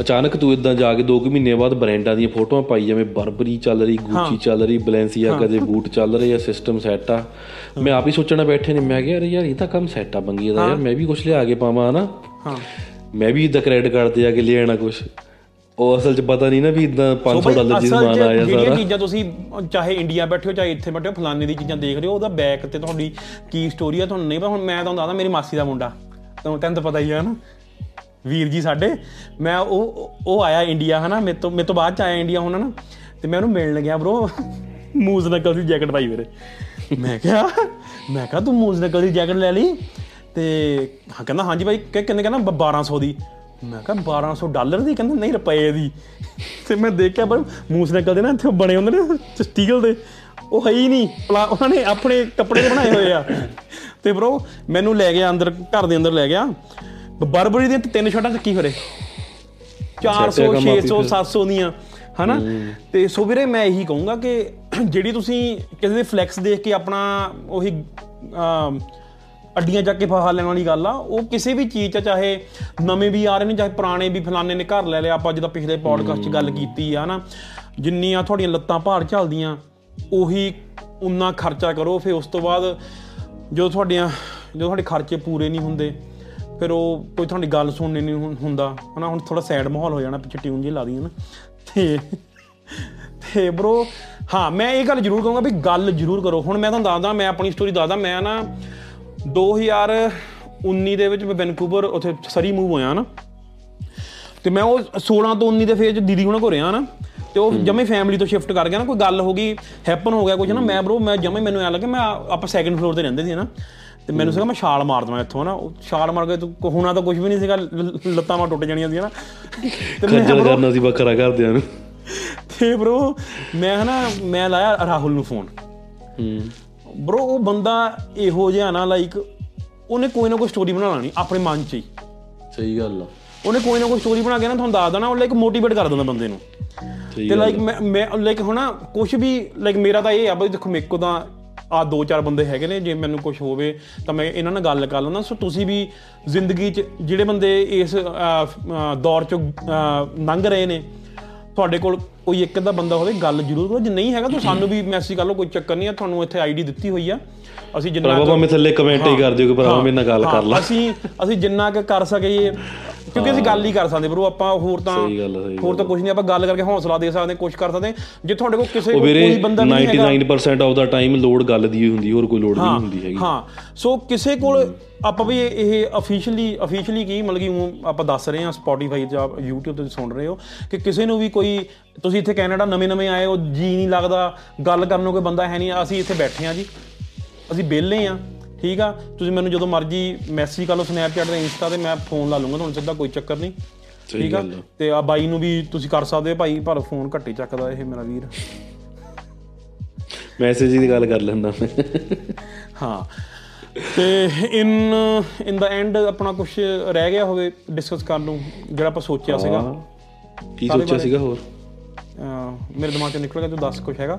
ਅਚਾਨਕ ਤੂੰ ਇੱਦਾਂ ਜਾ ਕੇ ਦੋ ਕੁ ਮਹੀਨੇ ਬਾਅਦ ਬ੍ਰਾਂਡਾਂ ਦੀਆਂ ਫੋਟੋਆਂ ਪਾਈ ਜਾਵੇਂ, ਬਰਬਰੀ ਚੱਲ ਰਹੀ, ਗੁੱਚੀ ਚੱਲ ਰਹੀ, ਬਲੈਂਸੀਆ ਕਦੇ ਬੂਟ ਚੱਲ ਰਹੇ ਆ, ਸਿਸਟਮ ਸੈੱਟ ਆ। ਮੈਂ ਆਪ ਹੀ ਸੋਚਣਾ ਬੈਠੇ ਨੇ, ਮੈਂ ਕਿਹਾ ਯਾਰ ਯਾਰ ਇਹ ਤਾਂ ਕੰਮ ਸੈੱਟ ਆ ਬੰਗੀ ਦਾ, ਯਾਰ ਮੈਂ ਵੀ ਕੁਛ ਲਿਆ ਕੇ ਪਾਵਾਂ ਹੈ ਨਾ, ਮੈਂ ਵੀ ਇੱਦਾਂ ਕ੍ਰੈਡਿਟ ਕਾਰਡ 'ਤੇ ਜਾ ਕੇ ਲੈ ਆਉਣਾ ਕੁਛ। ਉਹ ਅਸਲ 'ਚ ਪਤਾ ਨਹੀਂ ਨਾ ਵੀ ਇੱਦਾਂ ਪੰਜ ਸੌ ਡਾਲਰ ਦੀ ਸਮਾਨ ਆਇਆ ਸਾਰਾ। ਜਿਹੜੀਆਂ ਚੀਜ਼ਾਂ ਤੁਸੀਂ ਚਾਹੇ ਇੰਡੀਆ ਬੈਠੇ ਹੋ ਚਾਹੇ ਇੱਥੇ ਬੈਠੇ ਹੋ, ਫਲਾਨੇ ਦੀ ਚੀਜ਼ਾਂ ਦੇਖ ਰਹੇ ਹੋ, ਉਹਦਾ ਬੈਕ 'ਤੇ ਤੁਹਾਡੀ ਕੀ ਸਟੋਰੀ ਆ ਤੁਹਾਨੂੰ ਨਹੀਂ ਪਤਾ। ਹੁਣ ਮੈਂ ਤੁਹਾਨੂੰ ਦੱਸਦਾ, ਮੇਰੀ ਮਾਸੀ ਦਾ ਮੁੰਡਾ ਤੁਹਾਨੂੰ ਤੈਨੂੰ ਤਾਂ ਪਤਾ ਹੀ ਆ ਨਾ ਵੀਰ ਜੀ ਸਾਡੇ, ਮੈਂ ਉਹ ਉਹ ਆਇਆ ਇੰਡੀਆ ਹੈ ਨਾ, ਮੇਰੇ ਤੋਂ ਮੇਰੇ ਤੋਂ ਬਾਅਦ 'ਚ ਆਇਆ ਇੰਡੀਆ ਹੁਣ ਹੈ ਨਾ। ਅਤੇ ਮੈਂ ਉਹਨੂੰ ਮਿਲਣ ਗਿਆ, ਬਰੋ ਮੂਜ਼ ਨਕਲ ਦੀ ਜੈਕਟ ਪਾਈ ਵੀਰੇ। ਮੈਂ ਕਿਹਾ ਮੈਂ ਕਿਹਾ ਤੂੰ ਮੂਜ਼ ਨਕਲ ਦੀ ਜੈਕਟ ਲੈ ਲਈ? ਅਤੇ ਹਾਂ ਕਹਿੰਦਾ ਹਾਂਜੀ ਭਾਈ। ਕਹਿੰਦੇ ਕਹਿੰਦਾ ਬਾਰਾਂ ਸੌ ਦੀ। ਮੈਂ ਕਿਹਾ ਬਾਰਾਂ ਸੌ ਡਾਲਰ ਦੀ? ਕਹਿੰਦਾ ਨਹੀਂ ਰੁਪਏ ਦੀ। ਅਤੇ ਮੈਂ ਦੇਖਿਆ ਪਰ ਮੂਜ਼ ਨਕਲ ਦੇ ਨਾ ਇੱਥੇ ਬਣੇ ਹੁੰਦੇ ਨੇ ਸਟੀਲ ਦੇ, ਉਹ ਹੈ ਹੀ ਨਹੀਂ, ਉਹਨਾਂ ਨੇ ਆਪਣੇ ਕੱਪੜੇ ਦੇ ਬਣਾਏ ਹੋਏ ਆ। ਅਤੇ ਬਰੋ ਮੈਨੂੰ ਲੈ ਗਿਆ ਅੰਦਰ, ਘਰ ਦੇ ਅੰਦਰ ਲੈ ਗਿਆ, ਬਰਬਰੀ ਦੀਆਂ ਤਿੰਨ ਸ਼ਰਟਾਂ ਚੱਕੀ ਫਿਰੇ, ਚਾਰ ਸੌ ਛੇ ਸੌ ਸੱਤ ਸੌ ਦੀਆਂ ਹੈ ਨਾ। ਅਤੇ ਸੋ ਵੀਰੇ ਮੈਂ ਇਹੀ ਕਹੂੰਗਾ ਕਿ ਜਿਹੜੀ ਤੁਸੀਂ ਕਿਸੇ ਦੇ ਫਲੈਕਸ ਦੇਖ ਕੇ ਆਪਣਾ ਉਹੀ ਅੱਡੀਆਂ ਚੱਕ ਕੇ ਫਸਾ ਲੈਣ ਵਾਲੀ ਗੱਲ ਆ, ਉਹ ਕਿਸੇ ਵੀ ਚੀਜ਼ 'ਚ ਚਾਹੇ ਨਵੇਂ ਵੀ ਆ ਰਹੇ ਨੇ ਚਾਹੇ ਪੁਰਾਣੇ ਵੀ, ਫਲਾਨੇ ਨੇ ਘਰ ਲੈ ਲਿਆ, ਆਪਾਂ ਜਿੱਦਾਂ ਪਿਛਲੇ ਪੋਡਕਾਸਟ 'ਚ ਗੱਲ ਕੀਤੀ ਆ ਹੈ ਨਾ, ਜਿੰਨੀਆਂ ਤੁਹਾਡੀਆਂ ਲੱਤਾਂ ਭਾਰ ਝੱਲਦੀਆਂ ਉਹੀ ਉਨਾ ਖਰਚਾ ਕਰੋ। ਫਿਰ ਉਸ ਤੋਂ ਬਾਅਦ ਜਦੋਂ ਤੁਹਾਡੀਆਂ ਜਦੋਂ ਤੁਹਾਡੇ ਖਰਚੇ ਪੂਰੇ ਨਹੀਂ ਹੁੰਦੇ ਫਿਰ ਉਹ ਕੋਈ ਤੁਹਾਡੀ ਗੱਲ ਸੁਣਨੀ ਨਹੀਂ ਹੁੰਦਾ ਹੈ ਨਾ। ਹੁਣ ਥੋੜ੍ਹਾ ਸੈਡ ਮਾਹੌਲ ਹੋ ਜਾਣਾ, ਪਿੱਛੇ ਟਿਊਨ ਜਿਹੀ ਲਾ ਦੀ ਹੈ ਨਾ। ਅਤੇ ਅਤੇ ਬਰੋ ਹਾਂ ਮੈਂ ਇਹ ਗੱਲ ਜ਼ਰੂਰ ਕਹੂੰਗਾ ਵੀ ਗੱਲ ਜ਼ਰੂਰ ਕਰੋ। ਹੁਣ ਮੈਂ ਤੁਹਾਨੂੰ ਦੱਸਦਾ, ਮੈਂ ਆਪਣੀ ਸਟੋਰੀ ਦੱਸਦਾ। ਮੈਂ ਨਾ ਦੋ ਹਜ਼ਾਰ ਉੱਨੀ ਦੇ ਵਿੱਚ ਮੈਂ ਵੈਨਕੂਵਰ ਉੱਥੇ ਸਰੀ ਮੂਵ ਹੋਇਆ ਹੈ ਨਾ। ਅਤੇ ਮੈਂ ਉਹ ਸੋਲਾਂ ਤੋਂ ਉੱਨੀ ਦੇ ਫੇਜ਼ 'ਚ ਦੀਦੀ ਹੁਣਾਂ ਕੋਲ ਰਿਹਾ ਨਾ, ਅਤੇ ਉਹ ਜਮੇ ਫੈਮਿਲੀ ਤੋਂ ਸ਼ਿਫਟ ਕਰ ਗਿਆ ਨਾ, ਕੋਈ ਗੱਲ ਹੋ ਗਈ, ਹੈਪਨ ਹੋ ਗਿਆ ਕੁਛ ਨਾ। ਮੈਂ ਬਰੋ ਮੈਂ ਜਮੇ ਮੈਨੂੰ ਐਂ ਲੱਗਿਆ, ਮੈਂ ਆਪਾਂ ਸੈਕਿੰਡ ਫਲੋਰ 'ਤੇ ਰਹਿੰਦੇ ਸੀ ਨਾ, ਅਤੇ ਮੈਨੂੰ ਸੀਗਾ ਮੈਂ ਛਾਲ ਮਾਰ ਦੇਵਾਂ ਇੱਥੋਂ ਹੈ ਨਾ। ਉਹ ਛਾਲ ਮਾਰ ਕੇ ਤੂੰ ਹੋਣਾ ਤਾਂ ਕੁਛ ਵੀ ਨਹੀਂ ਸੀਗਾ, ਲੱਤਾਂ ਮਾਂ ਟੁੱਟ ਜਾਣੀਆਂ ਸੀ ਨਾ। ਖੱਜਲ ਕਰਨਾ ਸੀ ਵੱਖਰਾ ਘਰਦਿਆਂ ਨੂੰ। ਅਤੇ ਬਰੋ ਮੈਂ ਹੈ ਨਾ ਮੈਂ ਲਾਇਆ ਰਾਹੁਲ ਨੂੰ ਫੋਨ। ਬਰੋ ਉਹ ਬੰਦਾ ਇਹੋ ਜਿਹਾ ਨਾ, ਲਾਈਕ ਉਹਨੇ ਕੋਈ ਨਾ ਕੋਈ ਸਟੋਰੀ ਬਣਾ ਲੈਣੀ ਆਪਣੇ ਮਨ 'ਚ ਹੀ। ਸਹੀ ਗੱਲ ਆ, ਉਹਨੇ ਕੋਈ ਨਾ ਕੋਈ ਸਟੋਰੀ ਬਣਾ ਕੇ ਨਾ ਤੁਹਾਨੂੰ ਦੱਸ ਦੇਣਾ, ਉਹ ਲਾਈਕ ਮੋਟੀਵੇਟ ਕਰ ਦਿੰਦਾ ਬੰਦੇ ਨੂੰ। ਅਤੇ ਲਾਈਕ ਮੈਂ ਮੈਂ ਲਾਈਕ ਹੁਣ ਨਾ ਕੁਛ ਵੀ ਲਾਈਕ ਮੇਰਾ ਤਾਂ ਇਹ ਆ ਬਈ ਦੇਖੋ ਮੇਰੇ ਕੋਲ ਤਾਂ ਆਹ ਦੋ ਚਾਰ ਬੰਦੇ ਹੈਗੇ ਨੇ, ਜੇ ਮੈਨੂੰ ਕੁਛ ਹੋਵੇ ਤਾਂ ਮੈਂ ਇਹਨਾਂ ਨਾਲ ਗੱਲ ਕਰ ਲੈਂਦਾ। ਸੋ ਤੁਸੀਂ ਵੀ ਜ਼ਿੰਦਗੀ 'ਚ ਜਿਹੜੇ ਬੰਦੇ ਇਸ ਦੌਰ 'ਚੋਂ ਲੰਘ ਰਹੇ ਨੇ, ਤੁਹਾਡੇ ਕੋਲ ਕੋਈ ਇੱਕ ਅੱਧਾ ਬੰਦਾ ਹੋਵੇ ਗੱਲ ਜ਼ਰੂਰ ਕਰੋ। ਜੇ ਨਹੀਂ ਹੈਗਾ ਤਾਂ ਸਾਨੂੰ ਵੀ ਮੈਸੇਜ ਕਰ ਲਓ, ਕੋਈ ਚੱਕਰ ਨਹੀਂ ਆ। ਤੁਹਾਨੂੰ ਇੱਥੇ ਆਈ ਡੀ ਦਿੱਤੀ ਹੋਈ ਆ, ਅਸੀਂ ਜਿੰਨਾ ਭਾਵੇਂ ਥੱਲੇ ਕਮੈਂਟ ਹੀ ਕਰ ਦਿਓ ਕਿ ਭਰਾਵਾ ਮੇਰੇ ਨਾਲ ਗੱਲ ਕਰ ਲਾ। ਅਸੀਂ ਅਸੀਂ ਜਿੰਨਾ ਕੁ ਕਰ ਸਕੀਏ, ਕਿਉਂਕਿ ਅਸੀਂ ਗੱਲ ਹੀ ਕਰ ਸਕਦੇ ਬਰੋ, ਆਪਾਂ ਹੋਰ ਤਾਂ ਹੋਰ ਤਾਂ ਕੁਛ ਨਹੀਂ, ਆਪਾਂ ਗੱਲ ਕਰਕੇ ਹੌਸਲਾ ਦੇ ਸਕਦੇ, ਕੁਛ ਕਰ ਸਕਦੇ। ਜੇ ਤੁਹਾਡੇ ਕੋਲ ਕਿਸੇ ਕੋਈ ਬੰਦਾ ਨਹੀਂ ਹੈਗਾ, ninety nine percent of the time ਲੋੜ ਗੱਲ ਦੀ ਹੁੰਦੀ, ਹੋਰ ਕੋਈ ਲੋੜ ਨਹੀਂ ਹੁੰਦੀ ਹੈਗੀ। ਹਾਂ ਸੋ ਕਿਸੇ ਕੋਲ ਆਪਾਂ ਵੀ ਇਹ ਅਫੀਸ਼ੀਅਲੀ ਅਫੀਸ਼ੀਅਲੀ ਕੀ ਮਤਲਬ ਕਿ ਆਪਾਂ ਦੱਸ ਰਹੇ ਹਾਂ, ਸਪੋਟੀਫਾਈ ਜਾਂ ਯੂਟਿਊਬ 'ਤੇ ਸੁਣ ਰਹੇ ਹੋ, ਕਿ ਕਿਸੇ ਨੂੰ ਵੀ ਕੋਈ ਤੁਸੀਂ ਇੱਥੇ ਕੈਨੇਡਾ ਨਵੇਂ ਨਵੇਂ ਆਏ ਹੋ, ਜੀ ਨਹੀਂ ਲੱਗਦਾ ਗੱਲ ਕਰਨ ਨੂੰ, ਕੋਈ ਬੰਦਾ ਹੈ ਨਹੀਂ, ਅਸੀਂ ਇੱਥੇ ਬੈਠੇ ਹਾਂ ਜੀ, ਅਸੀਂ ਵਿਹਲੇ ਹਾਂ, ਠੀਕ ਆ। ਤੁਸੀਂ ਮੈਨੂੰ ਜਦੋਂ ਮਰਜ਼ੀ ਮੈਸੇਜ ਕਰ ਲਓ, ਸਨੈਪਚੈਟ ਤੇ ਇੰਸਟਾ 'ਤੇ ਮੈਂ ਫੋਨ ਲਾ ਲੂੰਗਾ ਤੁਹਾਨੂੰ ਸਿੱਧਾ, ਕੋਈ ਚੱਕਰ ਨਹੀਂ, ਠੀਕ ਆ। ਅਤੇ ਆ ਬਾਈ ਨੂੰ ਵੀ ਤੁਸੀਂ ਕਰ ਸਕਦੇ ਹੋ ਭਾਈ, ਪਰ ਫੋਨ ਘੱਟ ਹੀ ਚੱਕਦਾ ਇਹ ਮੇਰਾ ਵੀਰ, ਮੈਸੇਜ ਦੀ ਗੱਲ ਕਰ ਲੈਂਦਾ ਹਾਂ। ਅਤੇ ਇਨ ਇਨ ਦਾ ਐਂਡ ਆਪਣਾ ਕੁਛ ਰਹਿ ਗਿਆ ਹੋਵੇ ਡਿਸਕਸ ਕਰਨ ਨੂੰ, ਜਿਹੜਾ ਆਪਾਂ ਸੋਚਿਆ ਸੀਗਾ? ਕੀ ਸੋਚਿਆ ਸੀਗਾ ਹੋਰ ਮੇਰੇ ਦਿਮਾਗ 'ਚੋਂ ਨਿਕਲ ਗਿਆ, ਤੂੰ ਦੱਸ ਕੁਛ ਹੈਗਾ?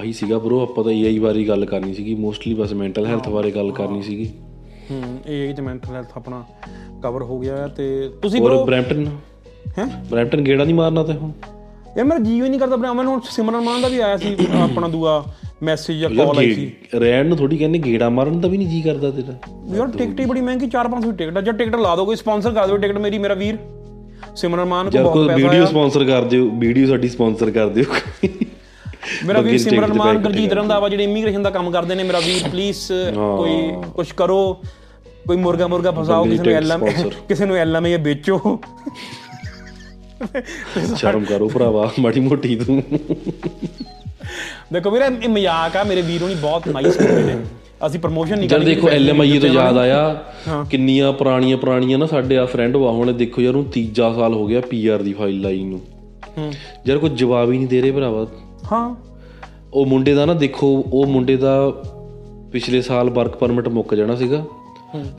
ਆਹੀ ਸੀਗਾ ਬਰੋ, ਆਪਾਂ ਤਾਂ ਏਆਈ ਬਾਰੇ ਗੱਲ ਕਰਨੀ ਸੀਗੀ ਮੋਸਟਲੀ, ਬਸ ਮੈਂਟਲ ਹੈਲਥ ਬਾਰੇ ਗੱਲ ਕਰਨੀ ਸੀਗੀ। ਹੂੰ, ਏਆਈ ਤੇ ਮੈਂਟਲ ਹੈਲਥ ਆਪਣਾ ਕਵਰ ਹੋ ਗਿਆ। ਤੇ ਤੁਸੀਂ ਬਰੋ ਬਰੈਂਪਟਨ ਹੈ ਬਰੈਂਪਟਨ ਗੇੜਾ ਨਹੀਂ ਮਾਰਨਾ ਤੇ ਹੁਣ ਯਾਰ ਮੇਰਾ ਜੀਓ ਨਹੀਂ ਕਰਦਾ ਬ੍ਰੈਂਪਟਨ। ਹੁਣ ਸਿਮਰਨ ਮਾਨ ਦਾ ਵੀ ਆਇਆ ਸੀ ਆਪਣਾ ਦੂਆ ਮੈਸੇਜ ਜਾਂ ਕਾਲ ਆਈ ਸੀ। ਰਹਿਣ ਨੂੰ ਥੋੜੀ ਕਹਿੰਦੇ ਗੇੜਾ ਮਾਰਨ ਦਾ ਵੀ ਨਹੀਂ ਜੀ ਕਰਦਾ ਤੇਰਾ ਯਾਰ। ਟਿਕਟ ਹੀ ਬੜੀ ਮਹਿੰਗੀ, ਚਾਰ ਪੰਜ ਸੌ ਟਿਕਟ ਆ। ਜਾਂ ਟਿਕਟ ਲਾ ਦੋ, ਕੋਈ ਸਪਾਂਸਰ ਕਰ ਦਿਓ ਟਿਕਟ ਮੇਰੀ, ਮੇਰਾ ਵੀਰ ਸਿਮਰਨ ਮਾਨ ਕੋਲ ਵੀਡੀਓ ਸਪਾਂਸਰ ਕਰ ਦਿਓ, ਵੀਡੀਓ ਸਾਡੀ ਸਪਾਂਸਰ ਕਰ ਦਿਓ ਮੇਰਾ ਵੀਰ ਸਿਮਰਨ ਮਾਨ, ਗੁਰਜੀਤ ਰੰਧਾਵਾ ਜਿਹੜੇ ਇਮੀਗ੍ਰੇਸ਼ਨ ਦਾ ਕੰਮ ਕਰਦੇ ਨੇ, ਮੇਰਾ ਵੀਰ ਪਲੀਜ਼ ਕੋਈ ਕੁਛ ਕਰੋ, ਕੋਈ ਮੁਰਗਾ ਮੁਰਗਾ ਫਸਾਓ, ਕਿਸੇ ਨੂੰ ਐਲਮ ਕਿਸੇ ਨੂੰ ਐਲਮ ਇਹ ਵੇਚੋ। ਸ਼ਰਮ ਕਰੋ ਭਰਾਵਾ ਮਾੜੀ ਮੋਟੀ। ਤੂੰ ਦੇਖੋ ਵੀਰੇ ਇਹ ਮਜ਼ਾਕ ਆ, ਮੇਰੇ ਵੀਰ ਹੋਣੀ ਬਹੁਤ ਨਾਈਸ ਬੰਦੇ ਨੇ, ਅਸੀਂ ਪ੍ਰਮੋਸ਼ਨ ਨਹੀਂ ਕਰਦੇ। ਦੇਖੋ ਐਲਐਮਆਈ ਤੋਂ ਯਾਦ ਆਇਆ, ਕਿੰਨੀਆਂ ਪੁਰਾਣੀਆਂ ਪੁਰਾਣੀਆਂ ਨਾ ਸਾਡੇ ਆ ਫਰੈਂਡ ਵਾ ਹੁਣ ਦੇਖੋ ਯਾਰ, ਹੁਣ ਤੀਜਾ ਸਾਲ ਹੋ ਗਿਆ ਪੀਆਰ ਦੀ ਫਾਈਲ ਲਾਈ ਨੂੰ ਯਾਰ, ਕੋਈ ਜਵਾਬ ਹੀ ਨਹੀਂ ਦੇ ਰਹੇ ਭਰਾਵਾ। ਹਾਂ ਉਹ ਮੁੰਡੇ ਦਾ ਨਾ ਦੇਖੋ, ਉਹ ਮੁੰਡੇ ਦਾ ਪਿਛਲੇ ਸਾਲ ਵਰਕ ਪਰਮਿਟ ਮੁੱਕ ਜਾਣਾ ਸੀਗਾ,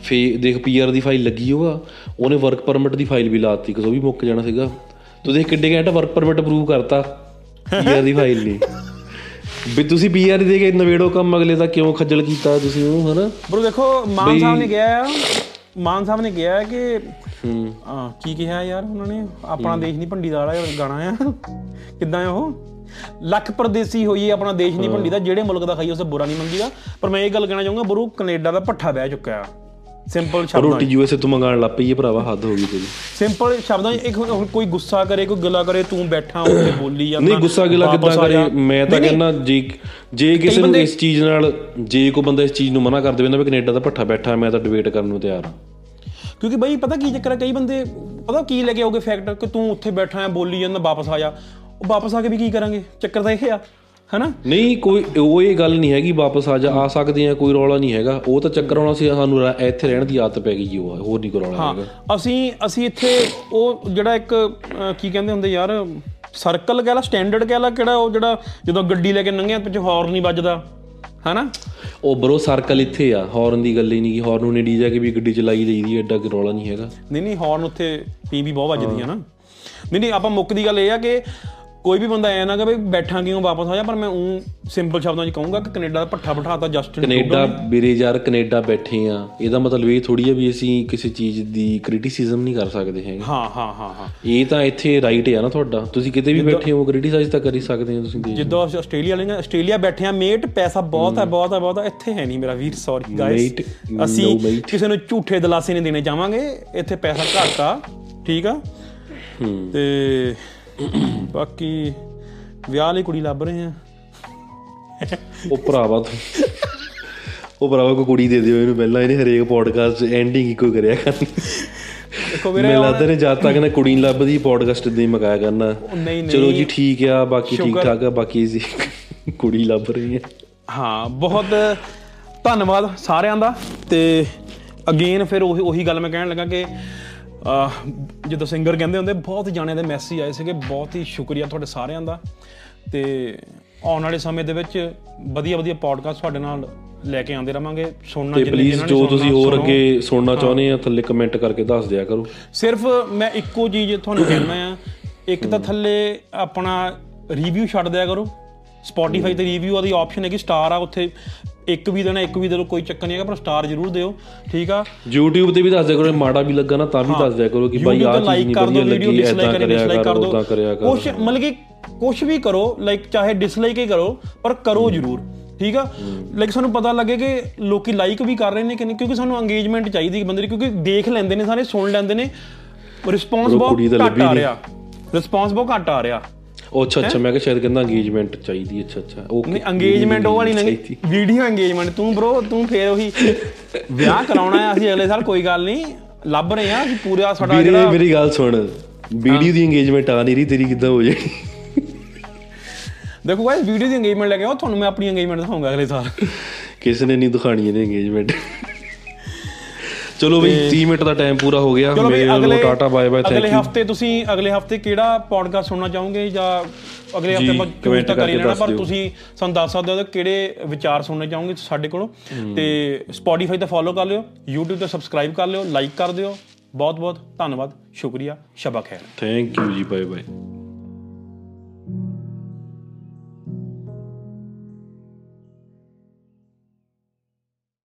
ਫੇਰ ਦੇਖ ਪੀਆਰ ਦੀ ਫਾਈਲ ਲੱਗੀ ਹੋਗਾ, ਉਹਨੇ ਵਰਕ ਪਰਮਿਟ ਦੀ ਫਾਈਲ ਵੀ ਲਾਤੀ ਕਿਉਂਕਿ ਉਹ ਵੀ ਮੁੱਕ ਜਾਣਾ ਸੀਗਾ। ਤੂੰ ਦੇਖ ਕਿੱਡੇ ਘੰਟਾ ਵਰਕ ਪਰਮਿਟ ਅਪਰੂਵ ਕਰਤਾ, ਪੀਆਰ ਦੀ ਫਾਈਲ ਨਹੀਂ। ਵੀ ਤੁਸੀਂ ਪੀਆਰ ਦੇ ਕੇ ਨਵੇੜੋ ਕੰਮ, ਅਗਲੇ ਦਾ ਕਿਉਂ ਖੱਜਲ ਕੀਤਾ ਤੁਸੀਂ ਉਹਨੂੰ, ਹੈ ਨਾ ਬਰੋ। ਦੇਖੋ ਮਾਨ ਸਾਹਿਬ ਨੇ ਕਿਹਾ ਮਾਨ ਸਾਹਿਬ ਨੇ ਕਿਹਾ ਕਿ ਕੀ ਕਿਹਾ ਯਾਰ ਉਹਨਾਂ ਨੇ, ਆਪਣਾ ਦੇਸ਼ ਨਹੀਂ ਭੰਡੀਦਾਰ ਆ ਗਾਣਾ ਆ ਕਿੱਦਾਂ ਆ ਉਹ, ਲੱਖ ਪਰਦੇਸੀ ਹੋਈਏ ਆਪਣਾ ਦੇਸ਼ ਨਹੀਂ ਭੰਡੀ ਦਾ, ਜਿਹੜੇ ਮੁਲਕ ਦਾ ਖਾਈ ਉਸ ਬੁਰਾ ਨਹੀਂ ਮੰਗੀ ਦਾ। ਪਰ ਮੈਂ ਇਹ ਗੱਲ ਕਹਿਣਾ ਚਾਹੂੰਗਾ ਬਰੂ, ਕੈਨੇਡਾ ਦਾ ਭੱਠਾ ਬਹਿ ਚੁੱਕਿਆ ਸਿੰਪਲ ਸ਼ਬਦਾਂ। ਰੋਟੀ ਯੂਐਸਏ ਤੋਂ ਮੰਗਾਉਣ ਲੱਗ ਪਈ ਹੈ ਭਰਾਵਾ, ਹੱਦ ਹੋ ਗਈ ਤੇਰੀ। ਸਿੰਪਲ ਸ਼ਬਦਾਂ ਇੱਕ ਹੁਣ ਕੋਈ ਗੁੱਸਾ ਕਰੇ, ਕੋਈ ਗਿਲਾ ਕਰੇ, ਤੂੰ ਬੈਠਾ ਉੱਥੇ ਬੋਲੀ ਜਾਂਦਾ। ਨਹੀਂ ਗੁੱਸਾ ਗਿਲਾ ਕਿੱਦਾਂ ਕਰੇ, ਮੈਂ ਤਾਂ ਕਹਿੰਦਾ ਜੇ ਜੇ ਕਿਸੇ ਨੂੰ ਇਸ ਚੀਜ਼ ਨਾਲ, ਜੇ ਕੋਈ ਬੰਦਾ ਇਸ ਚੀਜ਼ ਨੂੰ ਮਨਾ ਕਰ ਦੇਵੇ ਨਾ ਵੀ ਕੈਨੇਡਾ ਦਾ ਭੱਠਾ ਬੈਠਾ, ਮੈਂ ਤਾਂ ਡਿਬੇਟ ਕਰਨ ਨੂੰ ਤਿਆਰ ਹਾਂ। ਕਿਉਂਕਿ ਬਈ ਪਤਾ ਕੀ ਚੱਕਰ ਹੈ, ਕਈ ਬੰਦੇ ਪਤਾ ਕੀ ਲੈ ਕੇ ਆਉਗੇ ਫੈਕਟ ਕਿ ਤੂੰ ਉੱਥੇ ਬੈਠਾ ਬੋਲੀ ਜਾਂਦਾ, ਵਾਪਸ ਆ ਜਾ। ਵਾਪਸ ਆ ਕੇ ਵੀ ਕੀ ਕਰਾਂਗੇ, ਚੱਕਰ ਤਾਂ ਇਹ ਆ ਹਨਾ। ਨਹੀਂ ਕੋਈ ਉਹ ਇਹ ਗੱਲ ਨਹੀਂ ਹੈਗੀ ਵਾਪਸ ਆ ਜਾ, ਆ ਸਕਦੇ ਆ, ਕੋਈ ਰੌਲਾ ਨਹੀਂ ਹੈਗਾ। ਉਹ ਤਾਂ ਚੱਕਰ ਆਉਣਾ ਸੀ, ਸਾਨੂੰ ਇੱਥੇ ਰਹਿਣ ਦੀ ਆਦਤ ਪੈ ਗਈ ਜੀ, ਉਹ ਹੋਰ ਨਹੀਂ ਕੋਈ ਰੌਲਾ ਹੈਗਾ। ਅਸੀਂ ਅਸੀਂ ਇੱਥੇ ਉਹ ਜਿਹੜਾ ਇੱਕ ਕੀ ਕਹਿੰਦੇ ਹੁੰਦੇ ਯਾਰ, ਸਰਕਲ ਕਹਿ ਲਾ, ਸਟੈਂਡਰਡ ਕਹਿ ਲਾ, ਕਿਹੜਾ ਉਹ ਜਿਹੜਾ ਜਦੋਂ ਗੱਡੀ ਲੈ ਕੇ ਲੰਘਿਆ ਪਿੱਛੇ ਹੌਰਨ ਨਹੀਂ ਵੱਜਦਾ ਹਨਾ। ਉਹ ਬਰੋ ਸਰਕਲ ਇੱਥੇ ਆ, ਹੌਰਨ ਦੀ ਗੱਲ ਹੀ ਨਹੀਂ ਗੀ। ਹੌਰਨ ਨੂੰ ਡੀ ਜਾ ਕੇ ਵੀ ਗੱਡੀ ਚਲਾਈ ਜਾਈਦੀ, ਐਡਾ ਕੋਈ ਰੌਲਾ ਨਹੀਂ ਹੈਗਾ। ਨਹੀਂ ਨਹੀਂ ਹੌਰਨ ਉੱਥੇ ਪੀ ਵੀ ਬਹੁਤ ਵੱਜਦੀ ਆ ਨਾ। ਨਹੀਂ ਨਹੀਂ ਆਪਾਂ ਮੁੱਕ ਦੀ ਗੱਲ ਇਹ ਆ ਕਿ ਕੋਈ ਵੀ ਬੰਦਾ ਐਂ ਨਾ ਕਿ ਬਈ ਬੈਠਾ ਕਿਉਂ ਵਾਪਸ ਆ ਜਾ। ਪਰ ਮੈਂ ਉਹ ਸਿੰਪਲ ਸ਼ਬਦਾਂ 'ਚ ਕਹੂੰਗਾ ਕਿ ਕੈਨੇਡਾ ਦਾ ਭੱਠਾ ਬਿਠਾਤਾ ਜਸਟਿਨ। ਕੈਨੇਡਾ ਵੀਰੇ ਯਾਰ ਕੈਨੇਡਾ ਬੈਠੇ ਆ, ਇਹਦਾ ਮਤਲਬ ਇਹ ਥੋੜ੍ਹੀ ਆ ਵੀ ਅਸੀਂ ਕਿਸੇ ਚੀਜ਼ ਦੀ ਕ੍ਰਿਟੀਸਿਜ਼ਮ ਨਹੀਂ ਕਰ ਸਕਦੇ ਹੈਗੇ। ਹਾਂ ਹਾਂ ਹਾਂ ਹਾਂ ਇਹ ਤਾਂ ਇੱਥੇ ਰਾਈਟ ਆ ਨਾ ਤੁਹਾਡਾ, ਤੁਸੀਂ ਕਿਤੇ ਵੀ ਬੈਠੇ ਹੋ ਕ੍ਰਿਟੀਸਾਈਜ਼ ਤਾਂ ਕਰ ਹੀ ਸਕਦੇ ਹੋ ਤੁਸੀਂ। ਜਿੱਦਾਂ ਆਸਟ੍ਰੇਲੀਆ ਵਾਲੇ ਨੇ, ਆਸਟ੍ਰੇਲੀਆ ਬੈਠੇ ਆ ਮੇਟ, ਪੈਸਾ ਬਹੁਤ ਹੈ ਬਹੁਤ ਹੈ ਬਹੁਤ ਹੈ। ਇੱਥੇ ਹੈ ਨਹੀਂ ਮੇਰਾ ਵੀਰ, ਸੌਰੀ ਗਾਇਜ਼, ਅਸੀਂ ਕਿਸੇ ਨੂੰ ਝੂਠੇ ਦਿਲਾਸੇ ਨਹੀਂ ਦੇਣੇ ਚਾਹਵਾਂਗੇ, ਇੱਥੇ ਪੈਸਾ ਘੱਟ ਆ ਠੀਕ ਆ। ਤੇ ਬਾਕੀ ਵਿਆਹ ਲਈ ਕੁੜੀ ਲੱਭ ਰਹੇ ਆ ਉਹ ਭਰਾਵਾ ਤੂੰ ਉਹ ਭਰਾਵਾ ਕੋਈ ਕੁੜੀ ਦੇ ਦਿਓ ਇਹਨੂੰ ਪਹਿਲਾਂ, ਇਹਨੇ ਹਰੇਕ ਪੋਡਕਾਸਟ ਐਂਡਿੰਗ ਇੱਕੋ ਕਰਿਆ ਕਰਨੀ। ਮੈਂ ਲੱਗਦਾ ਨੇ ਜਦ ਤੱਕ ਨਾ ਕੁੜੀ ਲੱਭਦੀ ਪੋਡਕਾਸਟ ਇੱਦਾਂ ਹੀ ਮਕਾਇਆ ਕਰਨਾ, ਚਲੋ ਜੀ ਠੀਕ ਆ ਬਾਕੀ ਠੀਕ ਠਾਕ ਆ, ਬਾਕੀ ਕੁੜੀ ਲੱਭ ਰਹੀ ਹੈ। ਹਾਂ ਬਹੁਤ ਧੰਨਵਾਦ ਸਾਰਿਆਂ ਦਾ। ਤੇ ਅਗੇਨ ਫਿਰ ਉਹੀ ਉਹੀ ਗੱਲ ਮੈਂ ਕਹਿਣ ਲੱਗਾ ਕਿ ਜਿੱਦਾਂ ਸਿੰਗਰ ਕਹਿੰਦੇ ਹੁੰਦੇ, ਬਹੁਤ ਜਾਣਿਆਂ ਦੇ ਮੈਸੇਜ ਆਏ ਸੀਗੇ, ਬਹੁਤ ਹੀ ਸ਼ੁਕਰੀਆ ਤੁਹਾਡੇ ਸਾਰਿਆਂ ਦਾ। ਅਤੇ ਆਉਣ ਵਾਲੇ ਸਮੇਂ ਦੇ ਵਿੱਚ ਵਧੀਆ ਵਧੀਆ ਪੋਡਕਾਸਟ ਤੁਹਾਡੇ ਨਾਲ ਲੈ ਕੇ ਆਉਂਦੇ ਰਹਾਂਗੇ। ਸੁਣਨਾ ਤੇ ਪਲੀਜ਼ ਜੋ ਤੁਸੀਂ ਹੋਰ ਅੱਗੇ ਸੁਣਨਾ ਚਾਹੁੰਦੇ ਆ ਥੱਲੇ ਕਮੈਂਟ ਕਰਕੇ ਦੱਸ ਦਿਆ ਕਰੋ। ਸਿਰਫ ਮੈਂ ਇੱਕੋ ਚੀਜ਼ ਤੁਹਾਨੂੰ ਕਹਿਣਾ ਆ, ਇੱਕ ਤਾਂ ਥੱਲੇ ਆਪਣਾ ਰਿਵਿਊ ਛੱਡ ਦਿਆ ਕਰੋ ਸਪੋਟੀਫਾਈ 'ਤੇ। ਰਿਵਿਊ ਉਹਦੀ ਆਪਸ਼ਨ ਹੈਗੀ, ਸਟਾਰ ਆ ਉੱਥੇ, ਇੱਕ ਵੀ ਦੇਣਾ ਇੱਕ ਵੀ ਦੇ ਲਓ ਕੋਈ ਚੱਕਰ ਨਹੀਂ ਹੈਗਾ, ਪਰ ਸਟਾਰ ਜ਼ਰੂਰ ਦਿਓ ਠੀਕ ਆ। ਯੂਟਿਊਬ 'ਤੇ ਵੀ ਦੱਸ ਦਿਆ ਕਰੋ, ਮਾੜਾ ਵੀ ਲੱਗਾ ਨਾ ਤਾਂ ਵੀ ਦੱਸ ਦਿਆ ਕਰੋ ਕਿ ਬਾਈ ਆਹ ਚੀਜ਼ ਨਹੀਂ ਵਧੀਆ ਲੱਗੀ, ਇੱਦਾਂ ਕਰਿਆ ਕਰੋ ਉੱਦਾਂ ਕਰਿਆ ਕਰੋ, ਕੁਛ ਮਤਲਬ ਕਿ ਕੁਛ ਵੀ ਕਰੋ, ਲਾਈਕ ਚਾਹੇ ਡਿਸਲਾਈਕ ਹੀ ਕਰੋ ਪਰ ਕਰੋ ਜ਼ਰੂਰ ਠੀਕ ਆ। ਲਾਈਕ ਸਾਨੂੰ ਪਤਾ ਲੱਗੇ ਕਿ ਲੋਕ ਲਾਈਕ ਵੀ ਕਰ ਰਹੇ ਨੇ ਕਿ ਨਹੀਂ, ਕਿਉਂਕਿ ਸਾਨੂੰ ਅੰਗੇਜਮੈਂਟ ਚਾਹੀਦੀ ਬੰਦੇ ਦੀ, ਕਿਉਂਕਿ ਦੇਖ ਲੈਂਦੇ ਨੇ ਸਾਰੇ, ਸੁਣ ਲੈਂਦੇ ਨੇ। ਰਿਸਪੌਂਸ ਬਹੁਤ ਘੱਟ ਆ ਰਿਹਾ ਰਿਸਪੌਂਸ ਬਹੁਤ ਘੱਟ ਆ ਰਿਹਾ ਉਹ ਅੱਛਾ ਅੱਛਾ ਮੈਂ ਕਿਹਾ ਸ਼ਾਇਦ ਕਹਿੰਦਾ ਅੰਗੇਜਮੈਂਟ ਚਾਹੀਦੀ। ਅੱਛਾ ਅੱਛਾ ਓਕੇ, ਅੰਗੇਜਮੈਂਟ ਉਹ ਵਾਲੀ ਨਹੀਂ, ਵੀਡੀਓ ਅੰਗੇਜਮੈਂਟ। ਤੂੰ ਬਰੋ ਤੂੰ ਫੇਰ ਉਹੀ ਵਿਆਹ ਕਰਾਉਣਾ ਆ, ਅਸੀਂ ਅਗਲੇ ਸਾਲ ਕੋਈ ਗੱਲ ਨਹੀਂ ਲੱਭ ਰਹੇ ਹਾਂ ਅਸੀਂ ਪੂਰਾ ਸਾਡਾ ਜਿਹੜਾ। ਮੇਰੀ ਗੱਲ ਸੁਣ, ਵੀਡੀਓ ਦੀ ਅੰਗੇਜਮੈਂਟ ਆ ਨਹੀਂ ਰਹੀ ਤੇਰੀ, ਕਿੱਦਾਂ ਹੋ ਜਾਣੀ ਦੇਖੋ ਗਾਇਸ ਵੀਡੀਓ ਦੀ ਇੰਗੇਜਮੈਂਟ ਲੈ ਕੇ ਆਓ, ਤੁਹਾਨੂੰ ਮੈਂ ਆਪਣੀ ਇੰਗੇਜਮੈਂਟ ਦਿਖਾਉਂਗਾ ਅਗਲੇ ਸਾਲ। ਕਿਸੇ ਨੇ ਨਹੀਂ ਦਿਖਾਣੀ ਇਹਦੀ ਇੰਗੇਜਮੈਂਟ। ਚਲੋ ਬਈ ਤੀਹ ਮਿੰਟ ਦਾ ਟਾਈਮ ਪੂਰਾ ਹੋ ਗਿਆ, ਮੈਨੂੰ tata bye bye, thank you. ਅਗਲੇ ਹਫਤੇ ਤੁਸੀਂ ਅਗਲੇ ਹਫਤੇ ਕਿਹੜਾ ਪੋਡਕਾਸਟ ਸੁਣਨਾ ਚਾਹੋਗੇ ਜਾਂ ਅਗਲੇ ਹਫਤੇ ਆਪਾਂ ਕਮੈਂਟ ਕਰੀ ਲੈਣਾ, ਪਰ ਤੁਸੀਂ ਸਾਨੂੰ ਦੱਸ ਸਕਦੇ ਹੋ ਕਿਹੜੇ ਵਿਚਾਰ ਸੁਣਨੇ ਚਾਹੋਗੇ ਸਾਡੇ ਕੋਲੋਂ। ਤੇ ਸਪੋਟੀਫਾਈ ਤੇ ਫੋਲੋ ਕਰ ਲਿਓ, YouTube ਤੇ ਸਬਸਕ੍ਰਾਈਬ ਕਰ ਲਿਓ, ਲਾਈਕ ਕਰ ਦਿਓ। ਬਹੁਤ ਬਹੁਤ ਧੰਨਵਾਦ, ਸ਼ੁਕਰੀਆ, ਸ਼ਬਾ ਖੈਰ, ਥੈਂਕ ਯੂ ਜੀ, ਬਾਏ ਬਾਏ।